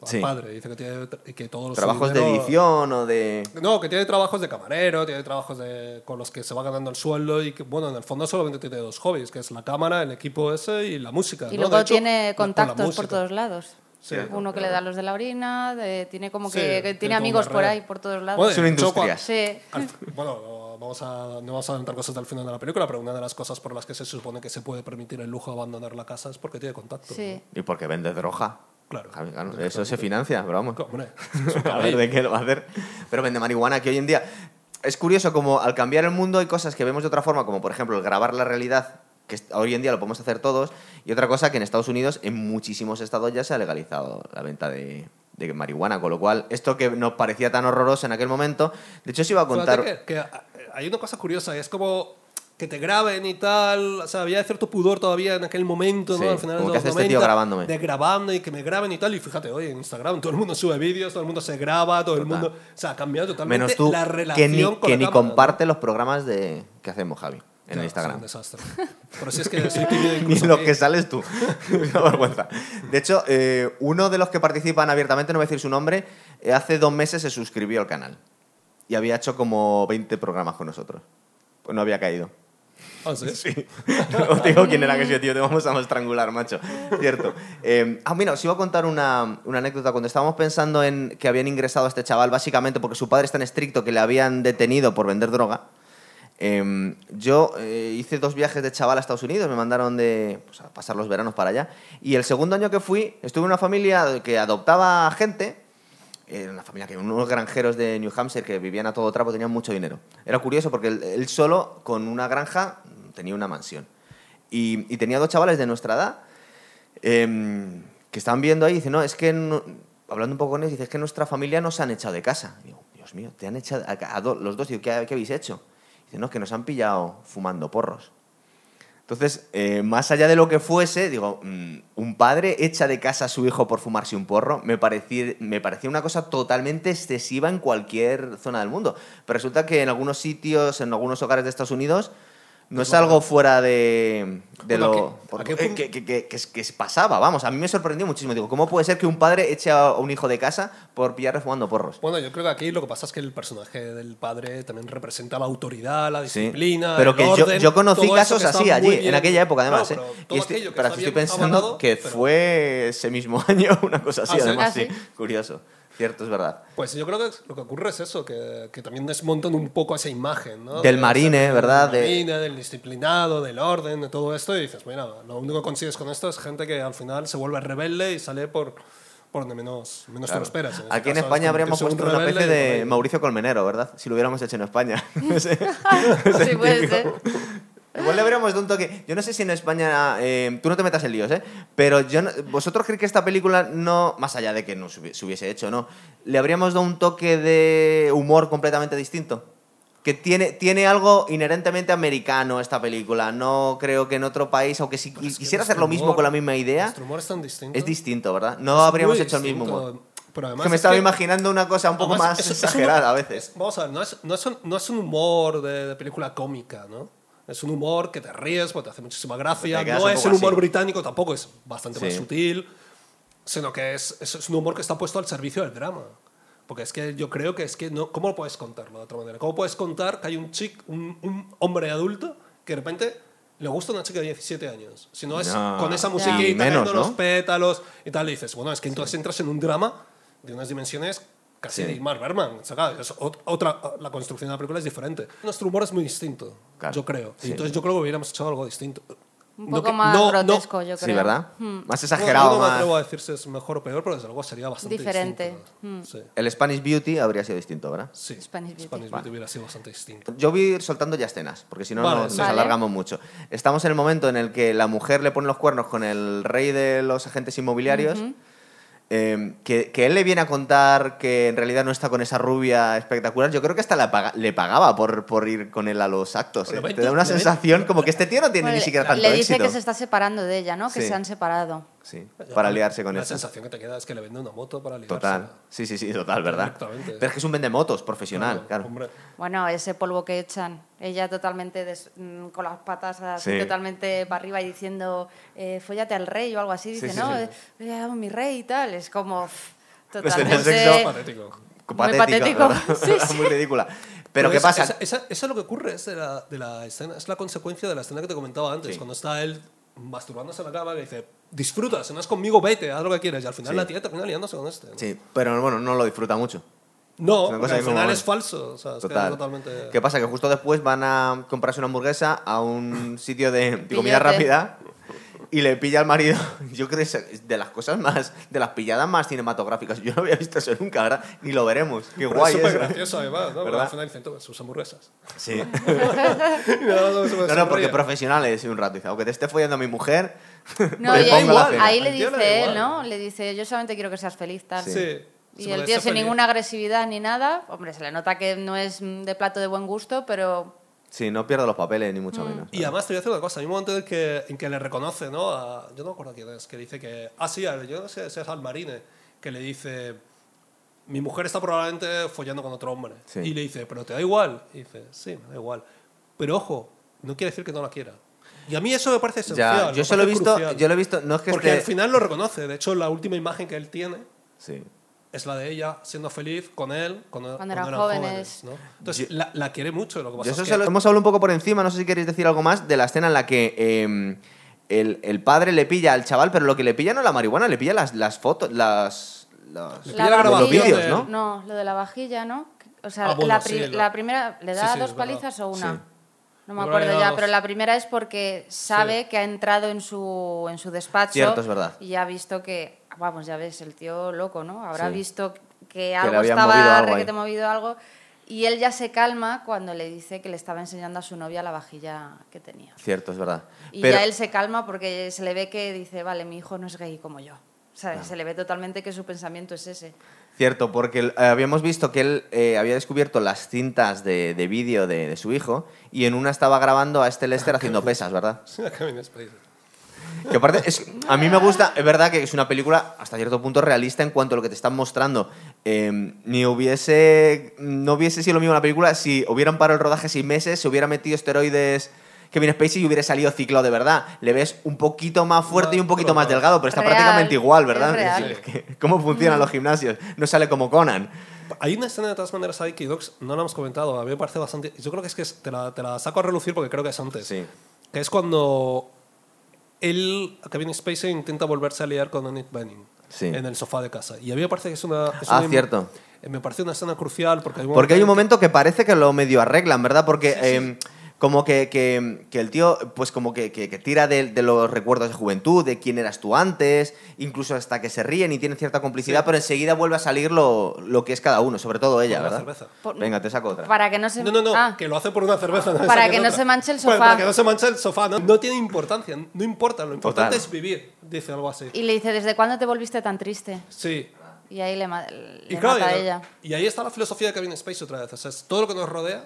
El sí. padre dice que tiene que todos los trabajos dinero, de edición o de... No, que tiene trabajos de camarero, tiene trabajos de, con los que se va ganando el sueldo y que, bueno, en el fondo solamente tiene dos hobbies, que es la cámara, el equipo ese y la música. Y ¿no? luego de hecho, tiene contactos con por todos lados. Sí, uno que claro. le da los de la orina, de, tiene como sí, que, que tiene amigos por ahí, por todos lados. Bueno, es una industria. Sí. Al, bueno, vamos a, no vamos a adelantar cosas del final de la película, pero una de las cosas por las que se supone que se puede permitir el lujo de abandonar la casa es porque tiene contacto. Sí. ¿No? Y porque vende droga. Claro. claro eso se financia, pero vamos. Hombre, a ver de qué lo va a hacer. Pero vende marihuana, que hoy en día... Es curioso como al cambiar el mundo hay cosas que vemos de otra forma, como por ejemplo el grabar la realidad, que hoy en día lo podemos hacer todos, y otra cosa que en Estados Unidos, en muchísimos estados ya se ha legalizado la venta de, de marihuana, con lo cual, esto que nos parecía tan horroroso en aquel momento, de hecho os iba a contar... Que, que hay una cosa curiosa, es como que te graben y tal, o sea, había cierto pudor todavía en aquel momento, sí, ¿no? Al final de los noventa, este tío grabándome. De grabando y que me graben y tal, y fíjate, hoy en Instagram todo el mundo sube vídeos, todo el mundo se graba, todo Total. el mundo... O sea, ha cambiado totalmente Menos tú, la relación que ni, con que la ni cámara, comparte ¿no? los programas de que hacemos, Javi. En claro, Instagram. Es un desastre. Pero si es que soy tímido incluso. Ni los que sales tú. Es una vergüenza. De hecho, eh, uno de los que participan abiertamente, no voy a decir su nombre, eh, hace dos meses se suscribió al canal. Y había hecho como veinte programas con nosotros. Pues no había caído. ¿Ah, sí? Sí. Os digo quién era que soy, tío. Te vamos a estrangular, macho. Cierto. Eh, ah, mira, os iba a contar una, una anécdota. Cuando estábamos pensando en que habían ingresado a este chaval, básicamente porque su padre es tan estricto que le habían detenido por vender droga, Eh, yo eh, hice dos viajes de chaval a Estados Unidos, me mandaron de, pues, a pasar los veranos para allá, y el segundo año que fui estuve en una familia que adoptaba gente, eh, una familia que unos granjeros de New Hampshire que vivían a todo trapo, tenían mucho dinero. Era curioso porque él, él solo con una granja tenía una mansión y, y tenía dos chavales de nuestra edad eh, que estaban viendo ahí y dicen, no, es que no, hablando un poco con ellos, dice, es que nuestra familia nos han echado de casa. Y digo, Dios mío, te han echado a, a, a do, los dos, digo, ¿qué, qué habéis hecho? Dice, no, es que nos han pillado fumando porros. Entonces, eh, más allá de lo que fuese, digo, mmm, un padre echa de casa a su hijo por fumarse un porro, me parecía, me parecía una cosa totalmente excesiva en cualquier zona del mundo. Pero resulta que en algunos sitios, en algunos hogares de Estados Unidos, no es algo fuera de, de bueno, lo porque, eh, que, que, que, que, que pasaba. Vamos, a mí me sorprendió muchísimo. Digo, ¿cómo puede ser que un padre eche a un hijo de casa por pillarle fumando porros? Bueno, yo creo que aquí lo que pasa es que el personaje del padre también representa la autoridad, la disciplina, sí, pero el que orden, yo, yo conocí casos así allí, bien, en aquella época además. Claro, pero ¿eh? estoy, para estoy pensando abandado, que pero... fue ese mismo año una cosa así, ah, además, ¿sí? sí, curioso. Cierto, es verdad. Pues yo creo que lo que ocurre es eso, que, que también desmontan un poco esa imagen, ¿no? Del de marine, esa, ¿verdad? Del marine, de... del disciplinado, del orden, de todo esto, y dices, mira, lo único que consigues con esto es gente que al final se vuelve rebelde y sale por, por donde menos, menos claro. te lo esperas. En Aquí este en España es habríamos puesto un una especie de Mauricio Colmenero, ¿verdad? Si lo hubiéramos hecho en España. No sé. Sí, puede ser. Igual le habríamos dado un toque. Yo no sé si en España... Eh, tú no te metas en líos, ¿eh? Pero yo no, vosotros creéis que esta película no... Más allá de que no se hubiese hecho, ¿no? ¿Le habríamos dado un toque de humor completamente distinto? Que tiene, tiene algo inherentemente americano esta película. No creo que en otro país... Aunque si pues quisiera hacer lo mismo humor, con la misma idea... Nuestro humor es tan distinto. Es distinto, ¿verdad? No es habríamos hecho distinto. el mismo humor. Pero además que me estaba que, imaginando una cosa un poco más es, exagerada es una, a veces. Es, vamos a ver, no es, no es, un, no es un humor de, de película cómica, ¿no? Es un humor que te ríes, porque te hace muchísima gracia. No es el humor así. británico, tampoco es bastante sí. más sutil, sino que es, es, es un humor que está puesto al servicio del drama. Porque es que yo creo que es que... No, ¿Cómo puedes contarlo de otra manera? ¿Cómo puedes contar que hay un chico, un, un hombre adulto que de repente le gusta a una chica de diecisiete años? Si no es no. con esa musiquita, yeah. menos, ¿no? los pétalos y tal, y dices, bueno, es que entonces sí. entras en un drama de unas dimensiones casi sí. Ingmar Bergman, ¿sabes? Otra, la construcción de la película es diferente. Nuestro humor es muy distinto, claro, yo creo. Sí. Entonces yo creo que hubiéramos hecho algo distinto. Un poco no, más no, grotesco, no, yo creo. Sí, ¿verdad? Hmm. Más exagerado. No, no me atrevo más... a decir si es mejor o peor, pero desde luego sería bastante diferente. Hmm. Sí. El Spanish Beauty habría sido distinto, ¿verdad? Sí, el Spanish Beauty, Spanish Beauty vale. hubiera sido bastante distinto. Yo voy a ir soltando ya escenas, porque si no vale, nos, sí. nos vale. alargamos mucho. Estamos en el momento en el que la mujer le pone los cuernos con el rey de los agentes inmobiliarios, uh-huh. eh, que, que él le viene a contar que en realidad no está con esa rubia espectacular. Yo creo que hasta la paga, le pagaba por, por ir con él a los actos. Eh. Te da una sensación como que este tío no tiene bueno, ni siquiera tanto éxito. Le dice éxito. Que se está separando de ella, ¿no? Que sí. se han separado. Sí, para liarse con eso. La esta. sensación que te queda es que le vende una moto para liarse. Total, sí, sí, sí, total, ¿verdad? Pero es que es un vendemotos profesional, claro. claro. Bueno, ese polvo que echan, ella totalmente des... con las patas así, sí. totalmente para arriba y diciendo, eh, fóllate al rey o algo así, dice, sí, sí, no, sí. Eh, mi rey y tal, es como totalmente... Pues en el sexo patético. patético. Muy patético, sí, sí. Muy ridícula. Pero, Pero ¿qué eso, pasa? Esa, esa, eso es lo que ocurre es de, la, de la escena, es la consecuencia de la escena que te comentaba antes, sí. cuando está él masturbándose en la cama y dice... Disfruta, si no es conmigo, vete, haz lo que quieras. Y al final sí. la tía termina liándose con este. ¿No? Sí, pero bueno, no lo disfruta mucho. No, al final como... es falso. O sea, es Total. que es totalmente... ¿Qué pasa? Que justo después van a comprarse una hamburguesa a un sitio de, de comida rápida y le pilla al marido. Yo creo que es de las cosas más, de las pilladas más cinematográficas. Yo no había visto eso nunca, ¿verdad? Ni lo veremos. Qué pero guay es. Súper gracioso, además, ¿no? Al final dicen, toma, sus hamburguesas. Sí. no, no, no, porque profesionales un rato. Dice, aunque te esté follando a mi mujer... No, y él, ahí le dice él, ¿no? Le dice, yo solamente quiero que seas feliz, tal. Sí. Y el tío, sin ninguna agresividad ni nada, hombre, se le nota que no es de plato de buen gusto, pero... Sí, no pierde los papeles, ni mucho mm. menos. Y además te voy a decir una cosa, hay un momento en que, en que le reconoce, ¿no? A, yo no me acuerdo quién es, que dice que... Ah, sí, yo no sé si es al Marine, que le dice, mi mujer está probablemente follando con otro hombre. Sí. Y le dice, pero ¿te da igual? Y dice, sí, me da igual. Pero ojo, no quiere decir que no la quiera. Y a mí eso me parece esencial. Ya, yo solo he visto, crucial, yo lo he visto, no es que porque esté... al final lo reconoce. De hecho, la última imagen que él tiene sí. es la de ella siendo feliz con él cuando, cuando, cuando eran jóvenes. jóvenes, ¿no? Entonces yo, la, la quiere mucho. Lo que pasa es que... Lo, hemos hablado un poco por encima. No sé si queréis decir algo más de la escena en la que eh, el, el padre le pilla al chaval, pero lo que le pilla no es la marihuana, le pilla las, las fotos, las, las le pilla la grabación, los vídeos, de... ¿no? No, lo de la vajilla, ¿no? O sea, ah, bueno, la, pri- sí, la... la primera le da sí, sí, dos palizas o una. Sí. No me acuerdo ya, pero la primera es porque sabe sí. que ha entrado en su, en su despacho. Cierto, es verdad. Y ha visto que, vamos, ya ves, el tío loco, ¿no? Habrá sí. visto que algo que estaba, que te ha movido algo. Y él ya se calma cuando le dice que le estaba enseñando a su novia la vajilla que tenía. Cierto, es verdad. Y pero... ya él se calma porque se le ve que dice, vale, mi hijo no es gay como yo. O sea, claro. se le ve totalmente que su pensamiento es ese. Cierto, porque eh, habíamos visto que él eh, había descubierto las cintas de, de vídeo de, de su hijo y en una estaba grabando a este Lester haciendo pesas, ¿verdad? Sí, a Kevin Spacey. Que aparte, es, a mí me gusta, es verdad que es una película hasta cierto punto realista en cuanto a lo que te están mostrando. Eh, ni hubiese, no hubiese sido lo mismo la película si hubieran parado el rodaje seis meses, se hubiera metido esteroides... Kevin Spacey hubiera salido ciclado de verdad. Le ves un poquito más fuerte y un poquito más delgado, pero está real, prácticamente igual, ¿verdad? Es sí. ¿Cómo funcionan los gimnasios? No sale como Conan. Hay una escena de todas maneras ahí que Docs no la hemos comentado. A mí me parece bastante... Yo creo que es que te la, te la saco a relucir porque creo que es antes. Sí. Que es cuando él, Kevin Spacey, intenta volverse a liar con Annette Bening sí. en el sofá de casa. Y a mí me parece que es una... Es ah, una cierto. Im- me parece una escena crucial porque... Hay un porque hay un momento que... que parece que lo medio arreglan, ¿verdad? Porque... Sí, sí. Eh, Como que, que, que el tío, pues como que, que, que tira de, de los recuerdos de juventud, de quién eras tú antes, incluso hasta que se ríen y tienen cierta complicidad, sí. pero enseguida vuelve a salir lo, lo que es cada uno, sobre todo ella, por ¿verdad? Por, Venga, te saco otra. Para que no se... No, no, no, ah. que lo hace por una cerveza. No para que no otra. se manche el sofá. Bueno, para que no se manche el sofá, no, no tiene importancia, no importa, lo importante Total. es vivir, dice algo así. Y le dice, ¿desde cuándo te volviste tan triste? Sí. Y ahí le, le y claro, mata a ella. Y ahí está la filosofía de Kevin Spacey otra vez, o sea, es todo lo que nos rodea,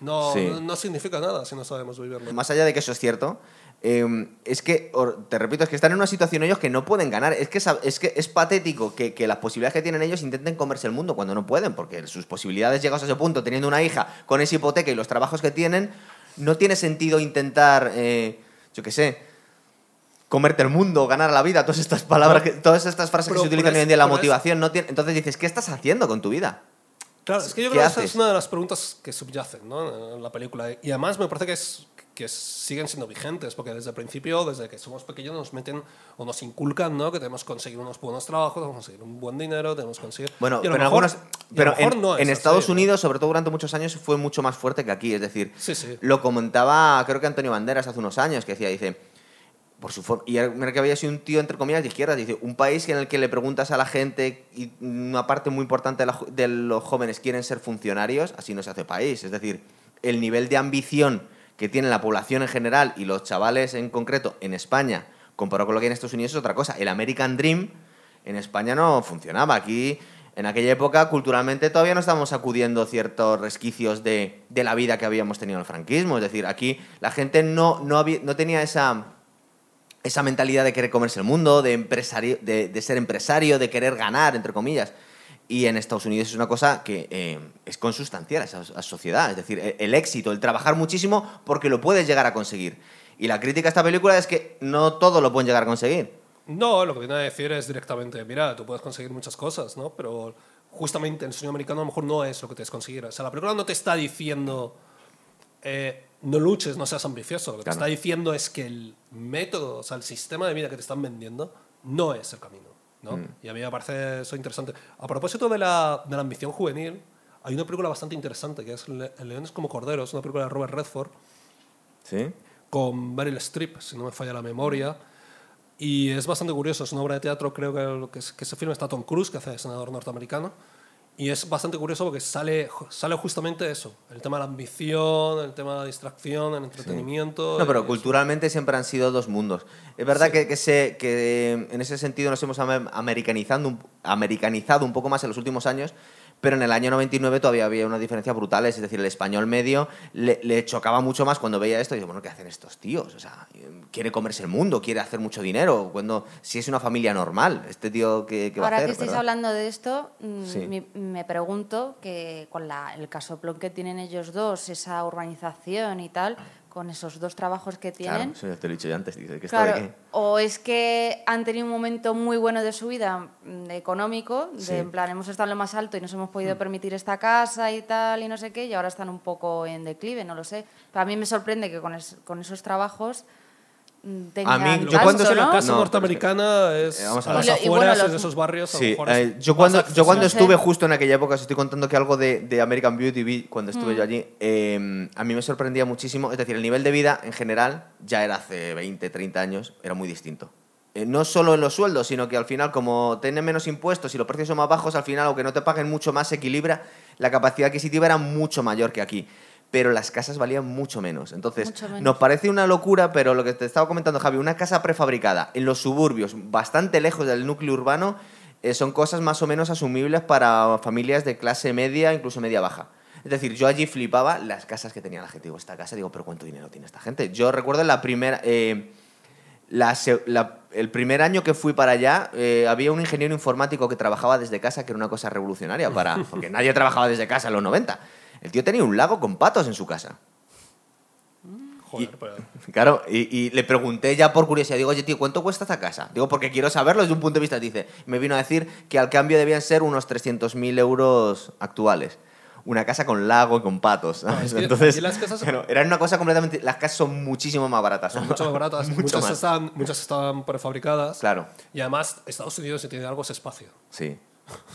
No, sí. no, no significa nada si no sabemos vivirlo. Más allá de que eso es cierto, eh, es que, te repito, es que están en una situación ellos que no pueden ganar. Es que es, es, que es patético que, que las posibilidades que tienen ellos intenten comerse el mundo cuando no pueden, porque sus posibilidades llegadas a ese punto, teniendo una hija con esa hipoteca y los trabajos que tienen, no tiene sentido intentar, eh, yo qué sé, comerte el mundo, ganar la vida, todas estas palabras, que, todas estas frases pero que se utilizan hoy en día, la motivación. Es... No tiene, entonces dices, ¿qué estás haciendo con tu vida? Claro, es que yo creo que esa es una de las preguntas que subyacen, ¿no? en la película. Y además me parece que es, que siguen siendo vigentes, porque desde el principio, desde que somos pequeños, nos meten o nos inculcan, ¿no?, que tenemos que conseguir unos buenos trabajos, tenemos que conseguir un buen dinero, tenemos que conseguir... Bueno, pero mejor, en algunos... Pero en, no es en Estados así, Unidos, ¿no?, sobre todo durante muchos años, fue mucho más fuerte que aquí. Es decir, sí, sí. Lo comentaba, creo que Antonio Banderas hace unos años, que decía, dice... Por su forma, y mira que había sido un tío, entre comillas, de izquierdas. Dice, un país en el que le preguntas a la gente, y una parte muy importante de, la, de los jóvenes quieren ser funcionarios, así no se hace país. Es decir, el nivel de ambición que tiene la población en general y los chavales en concreto en España, comparado con lo que hay en Estados Unidos, es otra cosa. El American Dream en España no funcionaba. Aquí, en aquella época, culturalmente todavía no estábamos acudiendo ciertos resquicios de, de la vida que habíamos tenido en el franquismo. Es decir, aquí la gente no, no, había, no tenía esa... esa mentalidad de querer comerse el mundo, de, empresario, de, de ser empresario, de querer ganar, entre comillas. Y en Estados Unidos es una cosa que eh, es consustancial a esa a sociedad. Es decir, el, el éxito, el trabajar muchísimo porque lo puedes llegar a conseguir. Y la crítica a esta película es que no todos lo pueden llegar a conseguir. No, lo que viene a decir es directamente, mira, tú puedes conseguir muchas cosas, ¿no? Pero justamente el sueño americano a lo mejor no es lo que te es conseguir. O sea, la película no te está diciendo... Eh, no luches, no seas ambicioso. Lo que claro. te está diciendo es que el método, o sea, el sistema de vida que te están vendiendo no es el camino, ¿no? Mm. Y a mí me parece eso interesante. A propósito de la, de la ambición juvenil, hay una película bastante interesante que es Le- Leones como Corderos, una película de Robert Redford. ¿Sí? Con Meryl Streep, si no me falla la memoria. Y es bastante curioso, es una obra de teatro, creo que, que, es, que ese film está Tom Cruise, que hace de senador norteamericano. Y es bastante curioso porque sale, sale justamente eso, el tema de la ambición, el tema de la distracción, el entretenimiento... Sí. No, pero culturalmente eso. Siempre han sido dos mundos. Es verdad sí. que, que, se, que en ese sentido nos hemos americanizado, americanizado un poco más en los últimos años, pero en el año noventa y nueve todavía había unas diferencias brutales. Es decir, el español medio le, le chocaba mucho más cuando veía esto. Y dice, bueno, ¿qué hacen estos tíos? O sea, quiere comerse el mundo, quiere hacer mucho dinero. Cuando, si es una familia normal, este tío que va a hacer. Ahora que estáis ¿verdad? hablando de esto, sí. me, me pregunto que con la, el casoplón que tienen ellos dos, esa urbanización y tal, con esos dos trabajos que tienen... Claro, te lo he dicho ya antes. Dice, que claro, está de... O es que han tenido un momento muy bueno de su vida de económico, de, sí. en plan, hemos estado en lo más alto y nos hemos podido mm. permitir esta casa y tal, y no sé qué, y ahora están un poco en declive, no lo sé. Pero a mí me sorprende que con, es, con esos trabajos... A mí, yo cuando estuve en la casa norteamericana, es a las afueras de esos barrios. Yo cuando estuve justo en aquella época, os estoy contando que algo de, de American Beauty vi cuando estuve mm. yo allí, eh, a mí me sorprendía muchísimo. Es decir, el nivel de vida en general ya era hace veinte, treinta años, era muy distinto. Eh, no solo en los sueldos, sino que al final, como tienen menos impuestos y los precios son más bajos, al final, aunque no te paguen mucho más, se equilibra. La capacidad adquisitiva era mucho mayor que aquí. Pero las casas valían mucho menos. Entonces, mucho menos. Nos parece una locura, pero lo que te estaba comentando, Javi, una casa prefabricada en los suburbios, bastante lejos del núcleo urbano, eh, son cosas más o menos asumibles para familias de clase media, incluso media-baja. Es decir, yo allí flipaba las casas que tenía la gente. Digo, esta casa, digo, pero ¿cuánto dinero tiene esta gente? Yo recuerdo la primera... Eh, La, la, el primer año que fui para allá eh, había un ingeniero informático que trabajaba desde casa, que era una cosa revolucionaria para, porque nadie trabajaba desde casa en los noventa. El tío tenía un lago con patos en su casa. Joder, y, pero... Claro, y, y le pregunté ya por curiosidad, digo, oye tío, ¿cuánto cuesta esta casa? Digo, porque quiero saberlo desde un punto de vista. Dice, me vino a decir que al cambio debían ser unos trescientos mil euros actuales. Una casa con lago y con patos, ¿sabes? No, entonces y las casas... bueno, eran una cosa completamente... Las casas son muchísimo más baratas. Son mucho más baratas. mucho muchas, más. Están, muchas están prefabricadas. Claro. Y además, Estados Unidos, si tiene algo, es espacio. Sí.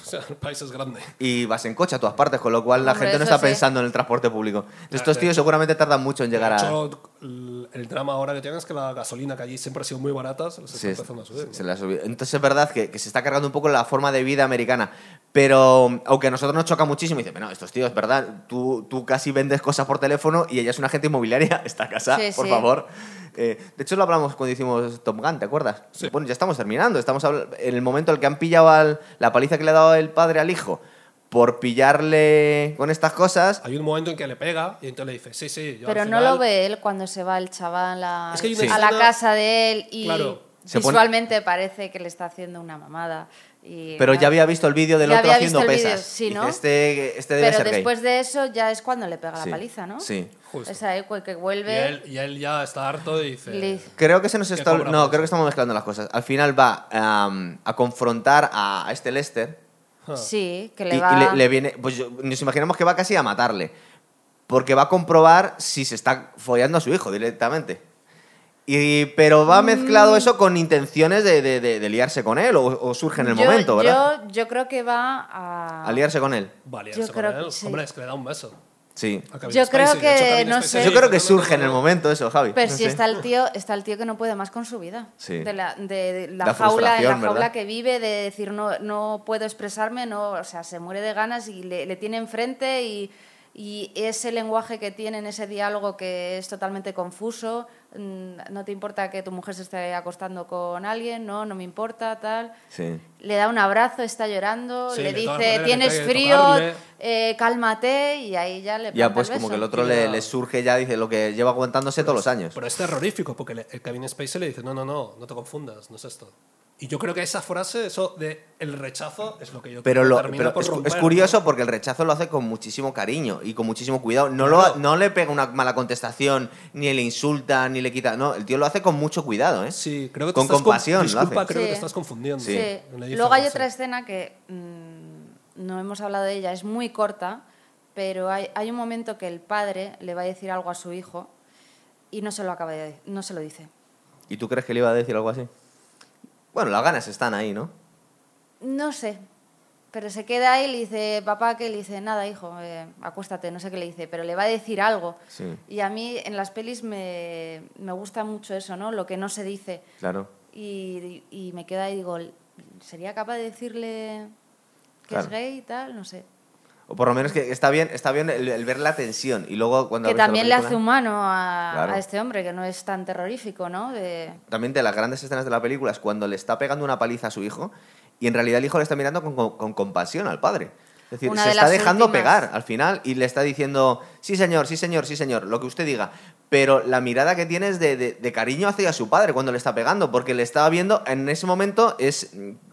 O sea, el país es grande. Y vas en coche a todas partes, con lo cual la Hombre, gente no está sí. pensando en el transporte público. Estos tíos seguramente tardan mucho en llegar a... El drama ahora que tienen es que la gasolina, que allí siempre ha sido muy barata, se les está sí, empezando a subir. Se ¿no? se Entonces es verdad que, que se está cargando un poco la forma de vida americana. Pero aunque a nosotros nos choca muchísimo, dicen, no, estos tíos, ¿verdad? Tú, tú casi vendes cosas por teléfono y ella es una agente inmobiliaria, esta casa, sí, por sí. favor. Eh, de hecho, lo hablamos cuando hicimos Top Gun, ¿te acuerdas? Sí. Bueno, ya estamos terminando. Estamos en el momento en el que han pillado al, la paliza que le ha dado el padre al hijo por pillarle con estas cosas. Hay un momento en que le pega y entonces le dice, sí, sí. Yo Pero al final... no lo ve él cuando se va el chaval a, es que sí. a la casa de él y claro. visualmente pone... parece que le está haciendo una mamada. Y Pero claro, ya había visto el vídeo del otro haciendo pesas. Sí, ¿no? Este, este debe Pero ser después gay. De eso ya es cuando le pega sí. la paliza, ¿no? Sí. Justo. O sea, que vuelve... Y él, y él ya está harto y dice... Le... Creo que se nos está... No, creo que estamos mezclando las cosas. Al final va um, a confrontar a este Lester. Huh. Sí, que le y, va... Y le, le viene... Pues yo, nos imaginamos que va casi a matarle. porque va a comprobar si se está follando a su hijo directamente. Y, pero va mezclado eso con intenciones de, de, de, de liarse con él, o, o surge en el yo, momento, ¿verdad? Yo, yo creo que va a... A liarse con él. Va a liarse yo con creo él. Sí. Hombre, es que le da un beso. Sí. Yo creo Spacey. que, hecho, no Spacey. sé. Yo creo que surge en el momento eso, Javi. Pero no si sé. está el tío, está el tío que no puede más con su vida. Sí. De la, de, de la, la jaula, de la jaula ¿verdad? que vive, de decir no, no puedo expresarme, no, o sea, se muere de ganas y le, le tiene enfrente y, y ese lenguaje que tienen, ese diálogo que es totalmente confuso. No te importa que tu mujer se esté acostando con alguien, no, no me importa, tal. Sí. Le da un abrazo, está llorando, sí, le dice, tienes frío, eh, cálmate, y ahí ya le Ya, pues el beso. Como que el otro le, le surge ya, dice, lo que lleva aguantándose pero todos es, los años. Pero es terrorífico, porque le, el Kevin Spacey le dice, no, no, no, no te confundas, no es esto. Y yo creo que esa frase, eso de el rechazo, es lo que yo pero creo lo, que pero por es, romper, es curioso, ¿no? Porque el rechazo lo hace con muchísimo cariño y con muchísimo cuidado. No, claro. lo, no le pega una mala contestación, ni le insulta, ni le quita... No, el tío lo hace con mucho cuidado, ¿eh? Sí, creo que con compasión. Con, disculpa, lo hace. creo sí. que te estás confundiendo. Sí. Sí. Luego hay otra escena que mmm, no hemos hablado de ella, es muy corta, pero hay, hay un momento que el padre le va a decir algo a su hijo y no se lo acaba de, no se lo dice. ¿Y tú crees que le iba a decir algo así? Bueno, las ganas están ahí, ¿no? No sé, pero se queda ahí y le dice, papá, ¿qué? Le dice, nada, hijo, eh, acuéstate, no sé qué le dice, pero le va a decir algo. Sí. Y a mí en las pelis me, me gusta mucho eso, ¿no? Lo que no se dice. Claro. Y, y, y me queda ahí y digo, ¿sería capaz de decirle que claro. es gay y tal? No sé. O por lo menos que está bien, está bien el, el ver la tensión y luego cuando... Que también película, le hace humano a, claro. a este hombre, que no es tan terrorífico, ¿no? De... También de las grandes escenas de la película es cuando le está pegando una paliza a su hijo y en realidad el hijo le está mirando con, con, con compasión al padre. Es decir, una se de está dejando últimas. pegar al final y le está diciendo, sí señor, sí señor, sí señor, lo que usted diga. Pero la mirada que tiene es de, de, de cariño hacia su padre cuando le está pegando, porque le está viendo, en ese momento es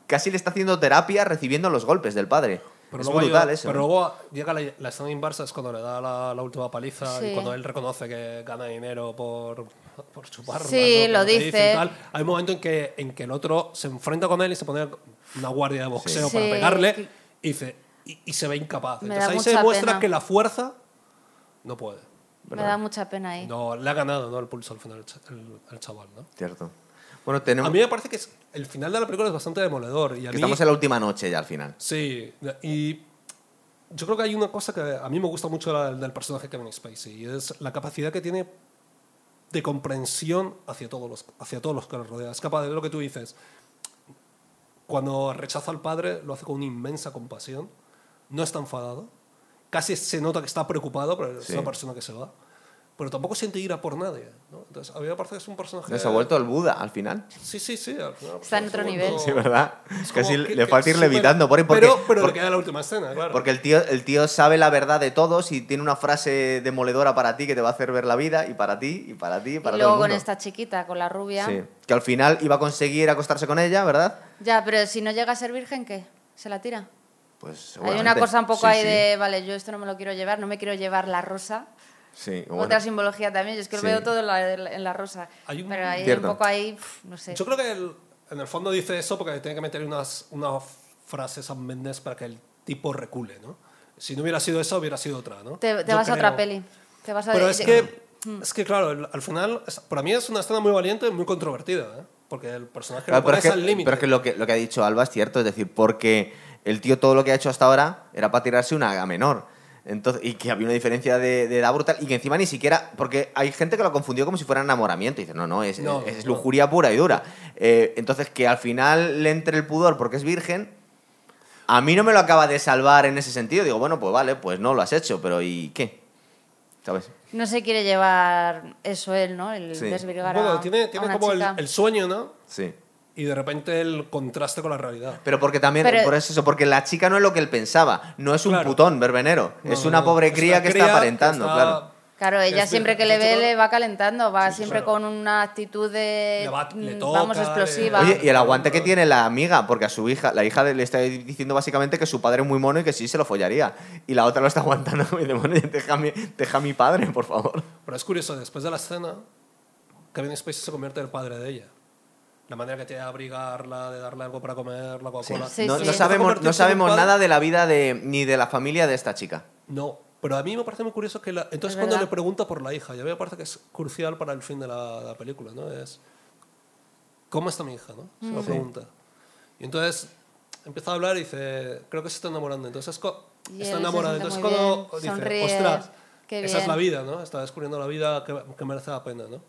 casi le está haciendo terapia recibiendo los golpes del padre. Pero, es luego brutal, llega, eso, pero ¿no? luego llega la, la escena inversa, es cuando le da la, la última paliza sí. y cuando él reconoce que gana dinero por, por chuparla. Sí, ¿no? lo dice. dice tal. Hay un momento en que, en que el otro se enfrenta con él y se pone una guardia de boxeo sí. para sí. pegarle y, dice, y, y se ve incapaz. Me Entonces ahí se demuestra pena. que la fuerza no puede. Me ¿verdad? da mucha pena ahí. No, le ha ganado ¿no? el pulso al final al chaval. ¿no? Cierto. Bueno, tenemos... A mí me parece que es, el final de la película es bastante demoledor. Y a mí... Estamos en la última noche ya al final. Sí, y yo creo que hay una cosa que a mí me gusta mucho la, del personaje Kevin Spacey, y es la capacidad que tiene de comprensión hacia todos los, hacia todos los que lo rodean. Es capaz de ver lo que tú dices. Cuando rechaza al padre, lo hace con una inmensa compasión. No está enfadado. Casi se nota que está preocupado, pero sí. es una persona que se va. Pero tampoco siente ira por nadie, ¿no? Entonces, a mí me parece que es un personaje... Se ha vuelto el Buda, al final. Sí, sí, sí. Al final, está en otro nivel. Sí, ¿verdad? Es casi que, le falta ir super... levitando por ahí. Porque, pero pero porque, le queda la última escena, claro. Porque el tío, el tío sabe la verdad de todos y tiene una frase demoledora para ti que te va a hacer ver la vida, y para ti, y para ti, y para y todo el mundo. Y luego con esta chiquita, con la rubia... Sí, que al final iba a conseguir acostarse con ella, ¿verdad? Ya, pero si no llega a ser virgen, ¿qué? ¿Se la tira? Pues hay una cosa un poco sí, ahí sí. de... Vale, yo esto no me lo quiero llevar, no me quiero llevar la rosa... Sí, bueno. Otra simbología también, yo es que sí. lo veo todo en la, en la rosa. Hay un, pero hay un poco ahí, pf, no sé. Yo creo que el, en el fondo dice eso porque tiene que meter unas, unas frases a Mendes para que el tipo recule, ¿no? Si no hubiera sido eso, hubiera sido otra, ¿no? Te, te vas creo. a otra peli. Te vas a pero de, es, de, que, mm. es que, claro, el, al final, es, para mí es una escena muy valiente y muy controvertida, ¿eh? Porque el personaje claro, no es al límite. Pero es que lo, que lo que ha dicho Alba es cierto, es decir, porque el tío todo lo que ha hecho hasta ahora era para tirarse una a menor. Entonces, y que había una diferencia de, de edad brutal y que encima ni siquiera, porque hay gente que lo confundió como si fuera enamoramiento y dice, no, no, es, no, es, es lujuria no. pura y dura, eh, entonces que al final le entre el pudor porque es virgen, a mí no me lo acaba de salvar en ese sentido, digo, bueno, pues vale, pues no lo has hecho, pero ¿y qué? ¿Sabes? No se quiere llevar eso él, ¿no? El sí. desvirgar bueno, a, tiene, tiene a una como chica. El, el sueño, ¿no? Sí. Y de repente el contraste con la realidad. Pero porque también, pero, por eso, porque la chica no es lo que él pensaba. No es un claro. putón verbenero. No, es una pobre cría es que cría está aparentando, que está... claro. Claro, ella siempre que le ve le va calentando, va sí, siempre claro. con una actitud de, va, toca, vamos, explosiva. Oye, y el aguante que tiene la amiga, porque a su hija, la hija le está diciendo básicamente que su padre es muy mono y que sí se lo follaría. Y la otra lo está aguantando y dice, bueno, deja a mi, deja a mi padre, por favor. Pero es curioso, después de la escena, Kevin Spacey se convierte en el padre de ella. La manera que tiene de abrigarla, de darle algo para comer, la Coca-Cola. Sí, sí, no, sí. no sabemos, no sabemos nada de la vida de, ni de la familia de esta chica. No, Pero a mí me parece muy curioso que... La... Entonces, cuando le pregunta por la hija, ya me parece que es crucial para el fin de la, la película, ¿no? Es, ¿cómo está mi hija, no? Se mm. lo pregunta. Y entonces empieza a hablar y dice, creo que se está enamorando. Entonces, co... está enamorada. Entonces, cuando dice, sonríe, ostras, esa es la vida, ¿no? Está descubriendo la vida que, que merece la pena, ¿no?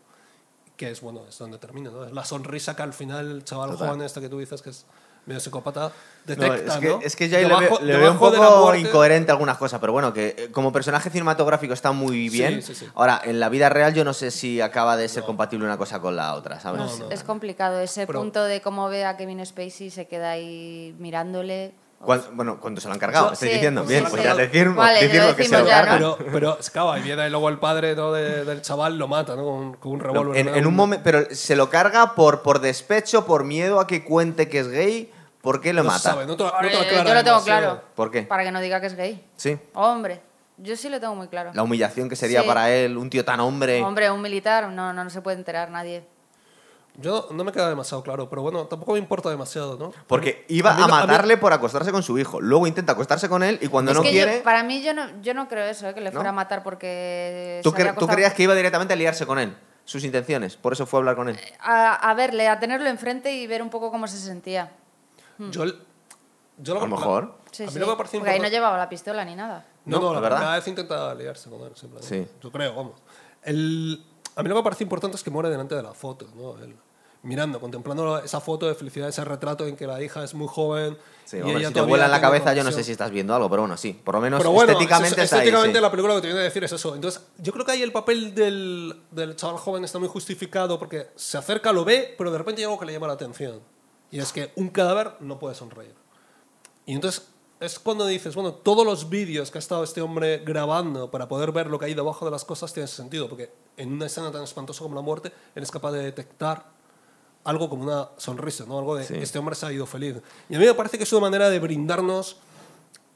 Que es, bueno, es donde termina, ¿no? Es la sonrisa que al final el chaval Total. joven este que tú dices que es... medio psicópata, detecta, ¿no? Es que, ¿no? Es que ya debajo, le, veo, le veo un poco incoherente algunas cosas, pero bueno, que como personaje cinematográfico está muy bien. Sí, sí, sí. Ahora, en la vida real yo no sé si acaba de ser no. compatible una cosa con la otra, ¿sabes? No, no, es no. complicado ese pero, punto de cómo ve a Kevin Spacey y se queda ahí mirándole. ¿Cuándo, bueno, ¿cuánto se lo han cargado? ¿Estáis sí, diciendo? Bien, pues sí. ya decimos, vale, decimos lo que se lo cargan. ¿No? Pero, pero claro, y viene luego el padre, ¿no? de, del chaval, lo mata, ¿no? Con, con un revólver. En, ¿no? en un momento, pero se lo carga por, por despecho, por miedo a que cuente que es gay. ¿Por qué lo no mata? Sabe, no te, no te eh, yo lo tengo más, claro. ¿Sí? ¿Por qué? Para que no diga que es gay. Sí. Hombre, yo sí lo tengo muy claro. La humillación que sería sí. para él, un tío tan hombre. Hombre, un militar, no, no, no se puede enterar nadie. Yo no me queda demasiado claro, pero bueno, tampoco me importa demasiado, ¿no? Porque iba a, mí, a matarle a mí... por acostarse con su hijo. Luego intenta acostarse con él y cuando es no que quiere... Yo, para mí yo no, yo no creo eso, ¿eh? Que le ¿no? fuera a matar porque... ¿Tú, cre- ¿Tú creías que iba directamente a liarse con él? Sus intenciones, por eso fue a hablar con él. A, a verle, a tenerlo enfrente y ver un poco cómo se sentía. Hmm. Yo, yo lo A lo mejor. La, sí, a mí sí. lo que porque ahí no llevaba la pistola ni nada. No, no, no la verdad. Cada vez intentaba liarse con él, sí. Yo creo, vamos. El... A mí lo que me parece importante es que muere delante de la foto, ¿no? El, mirando, contemplando esa foto de felicidad, ese retrato en que la hija es muy joven. Sí, y hombre, ella si te vuela en la cabeza, yo no sé si estás viendo algo, pero bueno, sí. Por lo menos bueno, estéticamente es, está estéticamente ahí, sí. La película lo que te viene a decir es eso. Entonces, yo creo que ahí el papel del, del chaval joven está muy justificado porque se acerca, lo ve, pero de repente hay algo que le llama la atención. Y es que un cadáver no puede sonreír. Y entonces es cuando dices, bueno, todos los vídeos que ha estado este hombre grabando para poder ver lo que hay debajo de las cosas tiene sentido, porque en una escena tan espantosa como la muerte eres capaz de detectar algo como una sonrisa, ¿no? Algo de sí. este hombre se ha ido feliz. Y a mí me parece que es una manera de brindarnos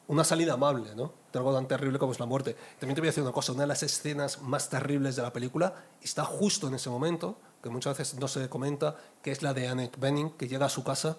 una salida amable, ¿no? De algo tan terrible como es la muerte. También te voy a decir una cosa, una de las escenas más terribles de la película está justo en ese momento, que muchas veces no se comenta, que es la de Annette Bening, que llega a su casa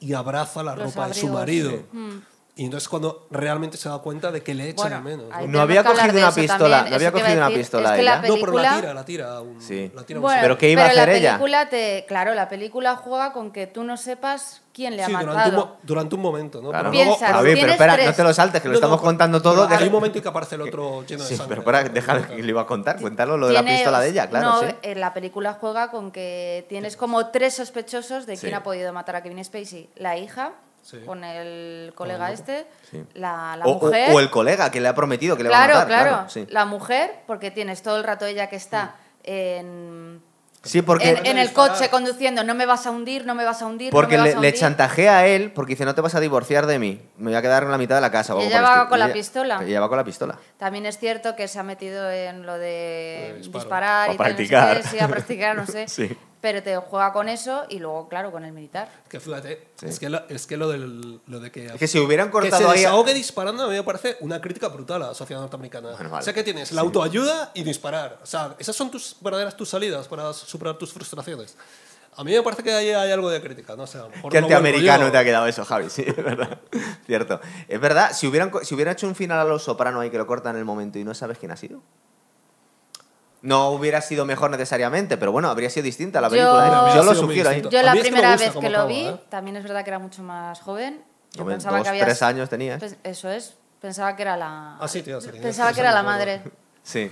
y abraza la los ropa abrigos. de su marido. Sí. Mm. Y entonces cuando realmente se da cuenta de que le echan bueno, menos. No, no había cogido una pistola, no había cogido una pistola ella. No, pero la tira, la tira. Un, sí. la tira bueno, un... Pero ¿qué iba pero a hacer la película ella? Te, claro, la película juega con que tú no sepas quién le ha sí, matado. Durante un, durante un momento, ¿no? Claro. Pero piensas, luego, ver, pero espera, tres. no te lo saltes, que lo no, estamos no, contando todo. Hay un momento que aparece el otro lleno de sí, sangre. Sí, pero espera, deja que le iba a contar, cuéntalo lo de la pistola de ella, claro. No, la película juega con que tienes como tres sospechosos de quién ha podido matar a Kevin Spacey. La hija... Sí. Con el colega claro. este, sí. la, la o, mujer... O, o el colega que le ha prometido que le claro, va a matar. Claro, claro. Sí. La mujer, porque tienes todo el rato ella que está sí. en, sí, porque en, en el coche conduciendo, no me vas a hundir, no me vas a hundir, porque no me vas a hundir. Le chantajea a él porque dice, no te vas a divorciar de mí, me voy a quedar en la mitad de la casa. Y ella va con, con la pistola. Ella va con la pistola. También es cierto que se ha metido en lo de disparo. disparar. O y practicar. Tal, no sé qué, sí, a practicar, no sé. sí. Pero te juega con eso y luego, claro, con el militar. Es que fíjate, sí. es, que lo, es que lo del, lo de que... Es que si hubieran cortado ahí... Que se desahogue ahí... disparando a mí me parece una crítica brutal a la sociedad norteamericana. Bueno, vale. O sea, que tienes la sí. autoayuda y disparar. O sea, esas son tus verdaderas tus salidas para superar tus frustraciones. A mí me parece que ahí hay algo de crítica, no sé. Qué antiamericano te ha quedado eso, Javi, sí, es verdad. Cierto. Es verdad, si hubieran, si hubieran hecho un final a Los Soprano ahí que lo cortan en el momento y no sabes quién ha sido... No hubiera sido mejor necesariamente, pero bueno, habría sido distinta la película. Yo, yo lo sugiero ahí. Yo la primera vez que lo vi, ¿eh? También es verdad que era mucho más joven. Yo pensaba dos, que había... tres años tenías. Eso es. Pensaba que era la... Ah, sí, tío, sí, pensaba que era la madre. Sí.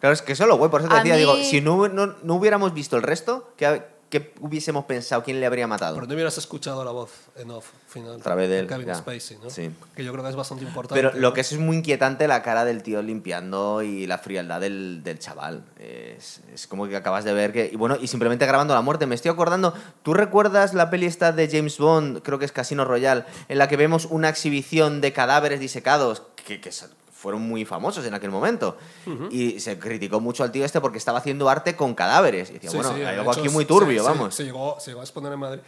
Claro, es que eso es lo bueno. Por eso te decía, mí... digo, si no, no, no hubiéramos visto el resto, ¿qué, ¿qué hubiésemos pensado? ¿Quién le habría matado? Pero no hubieras escuchado la voz en off final. A través del... Kevin Spacey, ¿no? Sí. Que yo creo que es bastante importante. Pero lo que es muy inquietante la cara del tío limpiando y la frialdad del, del chaval. Es, es como que acabas de ver que... Y bueno, y simplemente grabando la muerte. Me estoy acordando... ¿Tú recuerdas la peli esta de James Bond, creo que es Casino Royale, en la que vemos una exhibición de cadáveres disecados que... que fueron muy famosos en aquel momento? Uh-huh. Y se criticó mucho al tío este porque estaba haciendo arte con cadáveres. Y decía, sí, bueno, sí, hay algo hecho, aquí muy turbio, sí, vamos. Sí, se, llegó, se llegó a exponer en Madrid.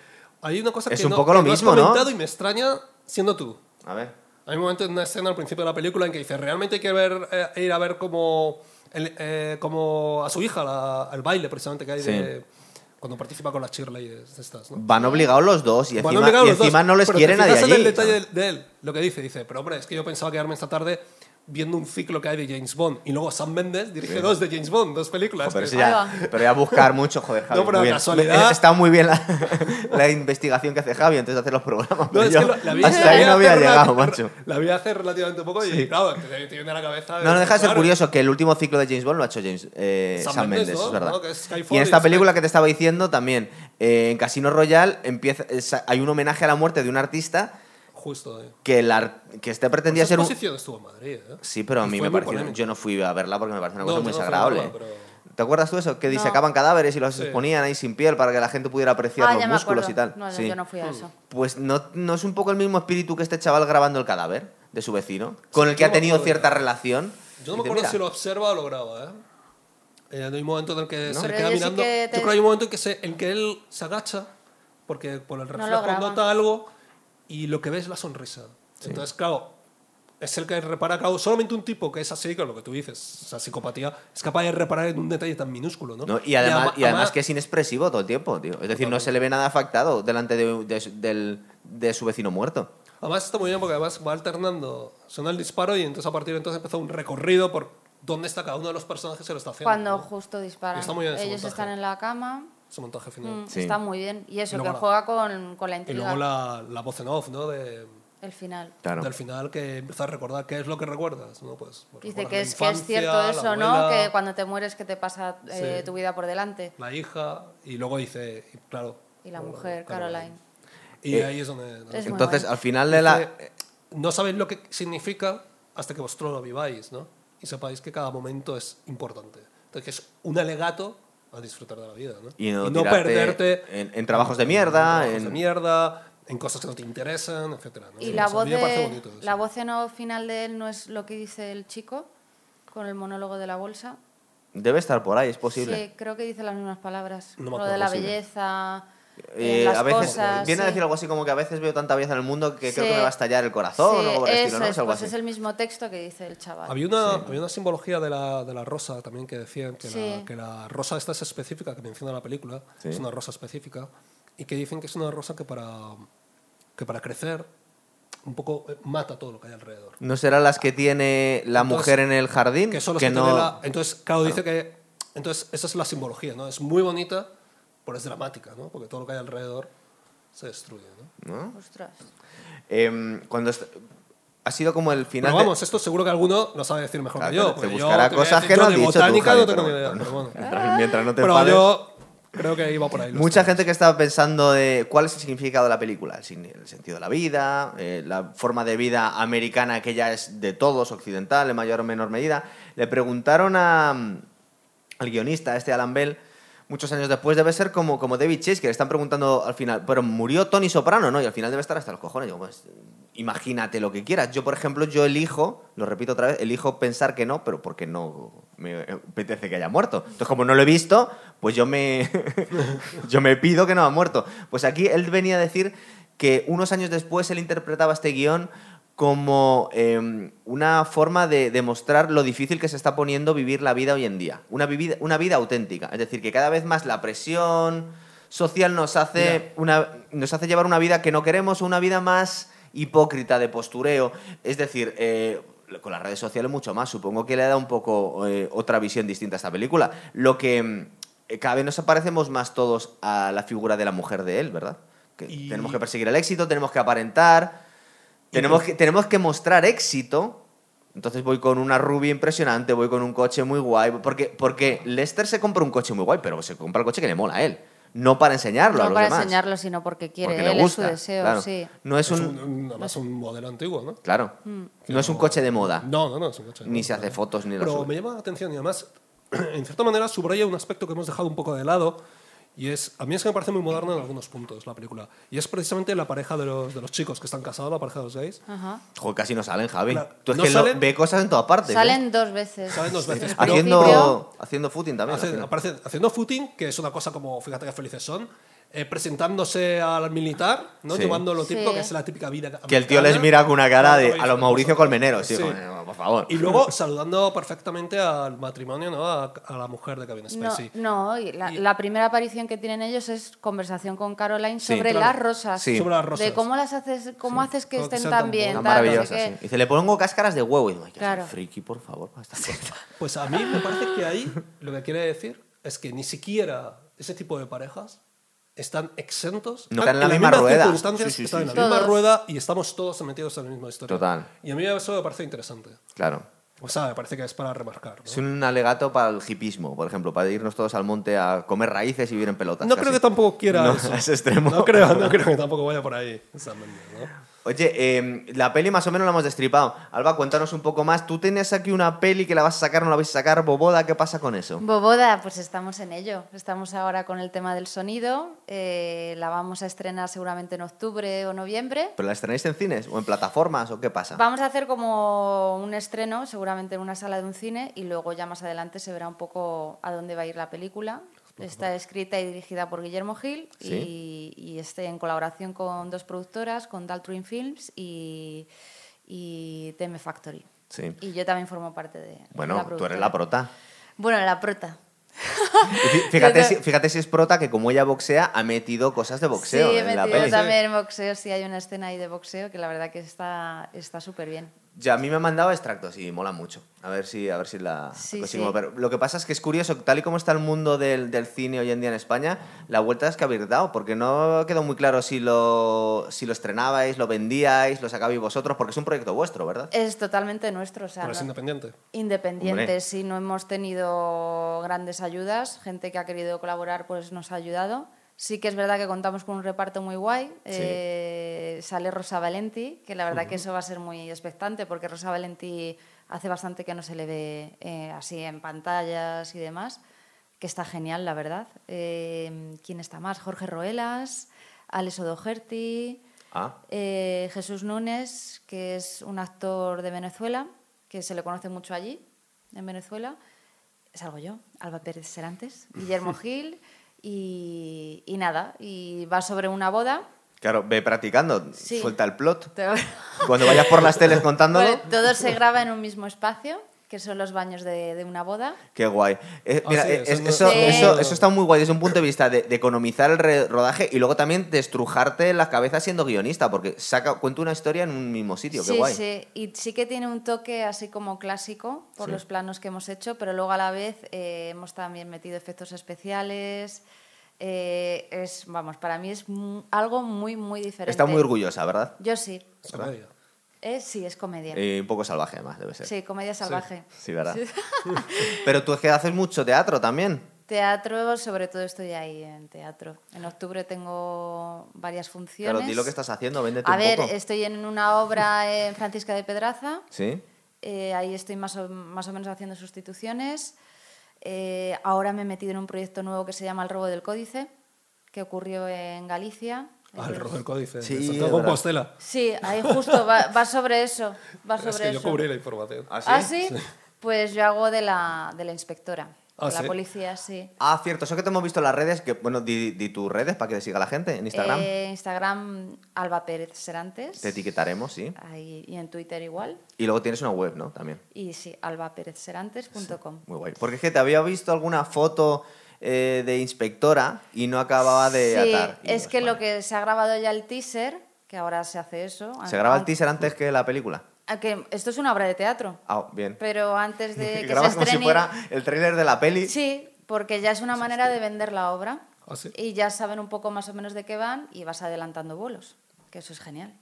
Hay una cosa es que un no, poco lo que mismo, no has comentado, ¿no? Y me extraña siendo tú. A ver. Hay un momento en una escena al principio de la película en que dice, realmente hay que ver, eh, ir a ver como, el, eh, como a su hija, la, al baile precisamente que hay sí. de... Cuando participa con las cheerleaders estas, ¿no? Van obligados los dos y encima, y encima dos, no les quiere nadie allí. Pero te fijas en el detalle de él, lo que dice. Dice, pero hombre, es que yo pensaba quedarme esta tarde... viendo un ciclo que hay de James Bond. Y luego Sam Mendes dirige sí. dos de James Bond, dos películas. Pero ya, pero ya buscar mucho, joder, Javi. No, pero la casualidad... Está muy bien la, la investigación que hace Javi antes de hacer los programas. No, es yo, que lo, la vi, hasta ahí no había llegado, macho. La vi hace relativamente poco y, sí. claro, te, te viene a la cabeza... De, no, no deja de ser claro. curioso que el último ciclo de James Bond lo ha hecho James, eh, Sam, Sam Mendes, Mendes ¿no? es verdad. No, que es Skyfall, y en esta película que te estaba diciendo también, eh, en Casino Royale empieza, es, hay un homenaje a la muerte de un artista... Justo, eh. que, la, que este pretendía ser un... Esa exposición estuvo en Madrid, ¿eh? Sí, pero a mí me pareció... Polémico. Yo no fui a verla porque me pareció una cosa no, muy desagradable. No pero... ¿Te acuerdas tú eso? Que no. disecaban cadáveres y los sí. ponían ahí sin piel para que la gente pudiera apreciar ah, los músculos y tal. No, sí. yo no fui a eso. Pues no, no es un poco el mismo espíritu que este chaval grabando el cadáver de su vecino, con sí, el que ha tenido cierta ver. relación. Yo no me acuerdo mira. si lo observa o lo graba, ¿eh? Eh no hay un momento en el que no. se queda mirando. Sí que te... Yo creo que hay un momento en que, se, en que él se agacha porque por el reflejo no nota algo... Y lo que ves es la sonrisa. Sí. Entonces, claro, es el que repara, claro, solamente un tipo que es así, claro, lo que tú dices, esa psicopatía, es capaz de reparar en un detalle tan minúsculo, ¿no? no y, además, y, además, y además que es inexpresivo todo el tiempo, tío. Es decir, no se le ve nada afectado delante de, de, de, de su vecino muerto. Además está muy bien porque además va alternando, suena el disparo y entonces a partir de entonces empezó un recorrido por dónde está cada uno de los personajes que lo está haciendo. Cuando ¿no? justo disparan. Está muy bien. Ellos están en la cama... Su montaje final. Mm, sí. Está muy bien. Y eso, y que la, juega con, con la intriga. Y luego la, la voz en off, ¿no? De, el final. Claro. Del final que empiezas a recordar qué es lo que recuerdas, ¿no? Pues, pues dice que es, infancia, que es cierto eso, ¿no? Que cuando te mueres, que te pasa eh, sí. tu vida por delante. La hija, y luego dice, y, claro. Y la mujer, Caroline. Caroline. Y eh, ahí es donde... ¿no? Es entonces, al final de la... No sabéis lo que significa hasta que vosotros lo viváis, ¿no? Y sepáis que cada momento es importante. Entonces, que es un alegato... a disfrutar de la vida, ¿no? Y no, y no perderte en, en trabajos de mierda, en, en, de mierda, en cosas que no te interesan, etcétera, ¿no? Y sí, la, voz de, la voz en off final de él no es lo que dice el chico con el monólogo de la bolsa. Debe estar por ahí, es posible. Sí, creo que dice las mismas palabras. No lo de la posible. belleza, eh, las a veces cosas, viene sí. a decir algo así como que a veces veo tanta belleza en el mundo que sí. creo que me va a estallar el corazón sí, o algo por el estilo, ¿no? Es, algo pues así. Es el mismo texto que dice el chaval. Había una, sí. había una simbología de la, de la rosa también que decían que, sí. la, que la rosa esta es específica, que menciona la película, sí. es una rosa específica, y que dicen que es una rosa que para, que para crecer un poco mata todo lo que hay alrededor. ¿No serán las que tiene la entonces, mujer en el jardín? Que son las que, que no... tiene la, entonces, claro, dice que... Entonces, esa es la simbología, ¿no? Es muy bonita... Pero es dramática, ¿no? Porque todo lo que hay alrededor se destruye, ¿no? ¿No? Ostras. Eh, cuando est- ha sido como el final... Pero vamos, de... esto seguro que alguno lo sabe decir mejor claro, que yo. Te buscará yo, cosas que no has dicho botánica, tú, Javi, no tengo ni idea. Pero, bueno. mientras, mientras no te pero enfades... yo creo que iba por ahí. Mucha gente que estaba pensando de cuál es el significado de la película. El, el sentido de la vida, eh, la forma de vida americana que ya es de todos, occidental, en mayor o menor medida. Le preguntaron a, al guionista, este Alan Ball, muchos años después, debe ser como, como David Chase, que le están preguntando al final, pero murió Tony Soprano, ¿no? Y al final debe estar hasta los cojones. Yo, pues, imagínate lo que quieras. Yo, por ejemplo, yo elijo, lo repito otra vez, elijo pensar que no, pero porque no me apetece que haya muerto. Entonces, como no lo he visto, pues yo me, yo me pido que no ha muerto. Pues aquí él venía a decir que unos años después él interpretaba este guión como eh, una forma de demostrar lo difícil que se está poniendo vivir la vida hoy en día. Una, vivida, una vida auténtica. Es decir, que cada vez más la presión social nos hace, una, nos hace llevar una vida que no queremos, una vida más hipócrita, de postureo. Es decir, eh, con las redes sociales mucho más. Supongo que le da un poco eh, otra visión distinta a esta película. Lo que eh, cada vez nos parecemos más todos a la figura de la mujer de él, ¿verdad? Que y... tenemos que perseguir el éxito, tenemos que aparentar... Tenemos que, tenemos que mostrar éxito. Entonces voy con una rubia impresionante, voy con un coche muy guay. Porque, porque Lester se compra un coche muy guay, pero se compra el coche que le mola a él. No para enseñarlo no a los demás. No para enseñarlo, sino porque quiere. Porque él le gusta, es su deseo, claro. sí. No es, es un, un, además un modelo antiguo, ¿no? Claro. Mm. No es un coche de moda. No, no, no es un coche de moda. Ni se hace fotos ni lo sube. Pero me llama la atención y además, en cierta manera, subraya un aspecto que hemos dejado un poco de lado. Y es, a mí es que me parece muy moderno en algunos puntos la película. Y es precisamente la pareja de los, de los chicos que están casados, la pareja de los gays. Ajá. Joder, casi no salen, Javi. La, Tú es no que salen, lo, ve cosas en todas partes. Salen ¿eh? dos veces. Salen dos veces. haciendo, haciendo footing también. Hacen, aparecen, haciendo footing, que es una cosa como, fíjate qué felices son. Eh, presentándose al militar, ¿no? Sí. Llevando lo típico, sí. que es la típica vida americana. Que el tío les mira con una cara de a los Mauricio Colmenero. Sí, sí. Bueno, favor. Y luego saludando perfectamente al matrimonio, ¿no? A, a la mujer de Kevin Spacey. No, no la, y... la primera aparición que tienen ellos es conversación con Caroline sí, sobre, claro. las rosas, sí. sobre las rosas. De cómo las haces, cómo sí. haces que estén que tan, tan bien. Tan maravillosas, sí. Que... Y dice, le pongo cáscaras de huevo. Y digo, claro. friki, por favor, para estas cosas. Pues a mí me parece que ahí lo que quiere decir es que ni siquiera ese tipo de parejas están exentos. No están en la misma rueda. Sí, sí, están sí, en sí. la misma todos. rueda y estamos todos metidos en la misma historia. Total. Y a mí eso me parece interesante. Claro. O sea, me parece que es para remarcar, ¿no? Es un alegato para el hipismo, por ejemplo, para irnos todos al monte a comer raíces y vivir en pelotas. No casi. creo que tampoco quiera no, eso. Es extremo. No creo, no creo que tampoco vaya por ahí. ¿No? Oye, eh, la peli más o menos la hemos destripado. Alba, cuéntanos un poco más. Tú tenías aquí una peli que la vas a sacar, no la vais a sacar. Boboda, ¿qué pasa con eso? Boboda, pues estamos en ello. Estamos ahora con el tema del sonido. Eh, la vamos a estrenar seguramente en octubre o noviembre. ¿Pero la estrenáis en cines o en plataformas o qué pasa? Vamos a hacer como un estreno, seguramente en una sala de un cine, y luego ya más adelante se verá un poco a dónde va a ir la película. Está escrita y dirigida por Guillermo Gil, ¿sí? y, y este, en colaboración con dos productoras, con Daltruin Films y, y Teme Factory. Sí. Y yo también formo parte de, bueno, de la productora. Bueno, tú eres la prota. Bueno, la prota. Fíjate, si, fíjate si es prota, que como ella boxea, ha metido cosas de boxeo. Sí, en he metido la peli. También en boxeo, sí, hay una escena ahí de boxeo que la verdad que está súper bien. Ya, a mí me han mandado extractos y mola mucho. A ver si, a ver si la sí, sí. Pero lo que pasa es que es curioso, tal y como está el mundo del, del cine hoy en día en España, la vuelta es que habéis dado, porque no quedó muy claro si lo, si lo estrenabais, lo vendíais, lo sacabais vosotros, porque es un proyecto vuestro, ¿verdad? Es totalmente nuestro. O sea, pero no, es independiente. Independiente, Hombre. sí. No hemos tenido grandes ayudas. Gente que ha querido colaborar pues nos ha ayudado. Sí que es verdad que contamos con un reparto muy guay. Sí. Eh, sale Rosa Valenti, que la verdad uh-huh. que eso va a ser muy expectante, porque Rosa Valenti hace bastante que no se le ve eh, así en pantallas y demás, que está genial, la verdad. Eh, ¿Quién está más? Jorge Roelas, Álex Odojerti, ah. eh, Jesús Núñez, que es un actor de Venezuela, que se le conoce mucho allí, en Venezuela. Salgo yo, Alba Pérez Serantes, Guillermo Gil... Y, y nada, y va sobre una boda. Claro, ve practicando, sí. suelta el plot. Cuando vayas por las teles contándolo. Bueno, todo se graba en un mismo espacio, que son los baños de, de una boda. Qué guay. Eh, mira, oh, sí, eso, es, no... eso, sí. eso, eso está muy guay desde un punto de vista de, de economizar el re- rodaje y luego también de estrujarte la cabeza siendo guionista, porque saca, cuenta una historia en un mismo sitio. Qué sí, guay. Sí, y sí que tiene un toque así como clásico por sí. los planos que hemos hecho, pero luego a la vez eh, hemos también metido efectos especiales. Eh, es, vamos, para mí es m- algo muy, muy diferente. Está muy orgullosa, ¿verdad? Yo sí. ¿Verdad? Eh, sí, es comedia. Y un poco salvaje, además, debe ser. Sí, comedia salvaje. Sí, sí, verdad. Sí. Pero tú es que haces mucho teatro también. Teatro, sobre todo estoy ahí en teatro. En octubre tengo varias funciones. Claro, di lo que estás haciendo, véndete un poco. A ver, estoy en una obra en Francisca de Pedraza. Sí. Eh, ahí estoy más o, más o menos haciendo sustituciones. Eh, ahora me he metido en un proyecto nuevo que se llama El robo del códice, que ocurrió en Galicia. Ah, el robo del códice. Sí, de Compostela. Sí, ahí justo va, va sobre eso. Va sobre es que eso. Yo cubrí la información. ¿Ah, sí? ¿Ah, sí? Sí. Pues yo hago de la, de la inspectora. Ah, de la ¿sí? policía, sí. Ah, cierto. Eso que te hemos visto en las redes. Que, bueno, di, di tus redes para que te siga la gente en Instagram. Eh, Instagram, Alba Pérez Serantes. Te etiquetaremos, sí. Ahí, y en Twitter igual. Y luego tienes una web, ¿no? También. Y sí, alba pérez serantes punto com. Sí, muy guay. Porque es que te había visto alguna foto... Eh, de inspectora y no acababa de sí, atar. Sí, es que vale. Lo que se ha grabado ya el teaser, que ahora se hace eso. ¿Se graba el teaser antes que la película? Que esto es una obra de teatro. Ah, bien. Pero antes de que grabas se como estrene... si fuera el tráiler de la peli. Sí, porque ya es una manera de vender la obra. ¿Ah, sí? Y ya saben un poco más o menos de qué van y vas adelantando bolos, que eso es genial.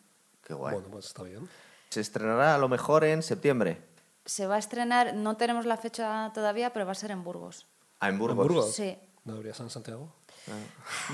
Qué guay. Bueno, pues está bien. Se estrenará a lo mejor en septiembre. Se va a estrenar, no tenemos la fecha todavía, pero va a ser en Burgos. Ah, ¿en Burgos? ¿En Burgos? Sí. ¿No debería ser en Santiago? No,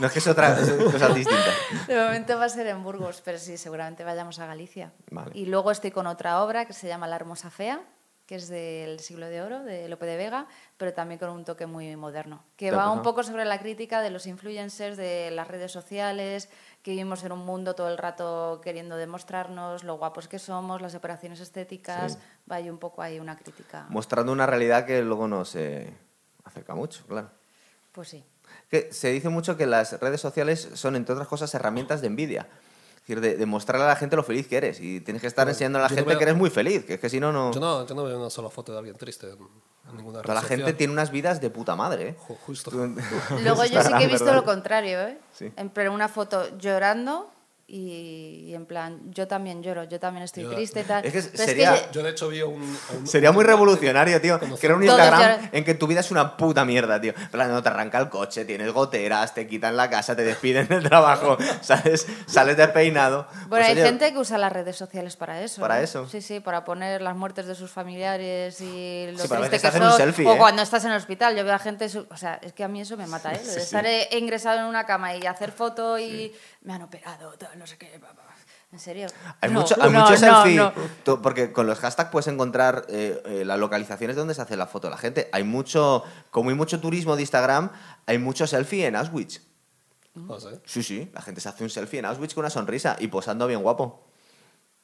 no es que es otra cosa distinta. De momento va a ser en Burgos, pero sí, seguramente vayamos a Galicia. Vale. Y luego estoy con otra obra que se llama La hermosa fea, que es del Siglo de Oro, de Lope de Vega, pero también con un toque muy moderno, que va un poco sobre la crítica de los influencers, de las redes sociales, que vivimos en un mundo todo el rato queriendo demostrarnos lo guapos que somos, las operaciones estéticas, sí. Va ahí un poco ahí una crítica. Mostrando una realidad que luego no se... acerca mucho, claro. Pues sí. Que se dice mucho que las redes sociales son, entre otras cosas, herramientas de envidia. Es decir, de, de mostrarle a la gente lo feliz que eres. Y tienes que estar bueno, enseñando a la gente no veo, que eres muy feliz. Que es que si no, no... Yo no, yo no veo una sola foto de alguien triste en, en ninguna red La social. Gente tiene unas vidas de puta madre, ¿eh? Jo, justo. Luego yo sí que he visto lo contrario, ¿eh? Sí. En plan, una foto llorando y, y en plan, yo también lloro, yo también estoy yo, triste y tal. Es que Entonces sería... Que, yo de hecho vi un... un sería un, muy revolucionario, tío. Que era un Instagram llor... en que tu vida es una puta mierda, tío. En plan, no te arranca el coche, tienes goteras, te quitan la casa, te despiden del trabajo, sales, sales despeinado. Bueno, pues, hay oye, gente que usa las redes sociales para eso. Para ¿no? eso. Sí, sí, para poner las muertes de sus familiares y lo sí, triste que son. Selfie, o ¿eh? Cuando estás en el hospital, yo veo a gente... Su... O sea, es que a mí eso me mata, ¿eh? Lo de sí, estar sí. ingresado en una cama y hacer foto y... Sí. Me han operado, no sé qué... ¿En serio? Hay no, mucho, hay no, mucho selfie. No, no. Porque con los hashtags puedes encontrar eh, eh, las localizaciones de donde se hace la foto de la gente. Hay mucho... Como hay mucho turismo de Instagram, hay mucho selfie en Auschwitz. ¿Oh, sí? Sí, sí. La gente se hace un selfie en Auschwitz con una sonrisa y posando bien guapo.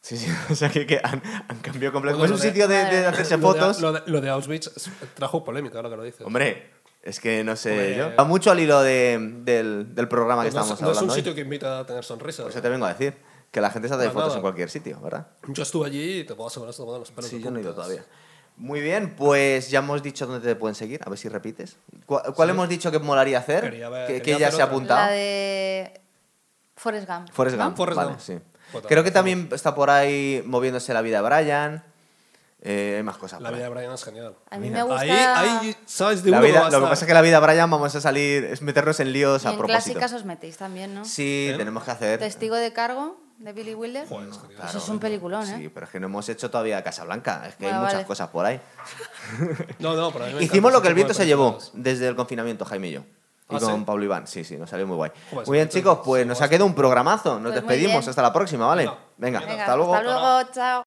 Sí, sí. O sea, que, que han, han cambiado completamente. Bueno, es un de, sitio de, de hacerse lo fotos. De, lo, de, lo de Auschwitz trajo polémica, ahora que lo dices. Hombre... Es que no sé yo. Va mucho al hilo de, del, del programa que no, estamos no hablando. No es un sitio hoy. Que invita a tener sonrisas. Por eso te vengo a decir que la gente se hace no, fotos nada. En cualquier sitio, ¿verdad? Yo estuve allí y te puedo asegurar que los pelos. Sí, yo no he ido todavía. Muy bien, pues ya hemos dicho dónde te pueden seguir. A ver si repites. ¿Cuál, cuál sí. hemos dicho que molaría hacer? Quería ver, que, que ya se ha apuntado. La de Forrest Gump. Forrest Gump. ¿No? Forrest vale, Gump. Sí. Pues, creo que también está por ahí moviéndose La vida de Brian. Eh, hay más cosas. La vida de Brian es genial. A mí Mira. me gusta. Ahí, ahí, ¿sabes? De la vida, lo que pasa es que la vida de Brian vamos a salir, es meternos en líos y a en propósito. En clásicas os metéis también, ¿no? Sí, ¿Eh? tenemos que hacer. Testigo de cargo de Billy Wilder. Joder, es claro, eso es un peliculón, ¿eh? Sí, pero es que no hemos hecho todavía Casablanca. Es que bueno, hay vale. muchas cosas por ahí. no, no, pero a mí me Hicimos lo que el viento se llevó desde el confinamiento, Jaime y yo. Y ah, con ¿sí? Pablo Iván. Sí, sí, nos salió muy guay. Joder, muy bien, chicos, pues nos ha quedado un programazo. Nos pues despedimos. Hasta la próxima, ¿vale? Venga, hasta luego. Hasta luego, chao.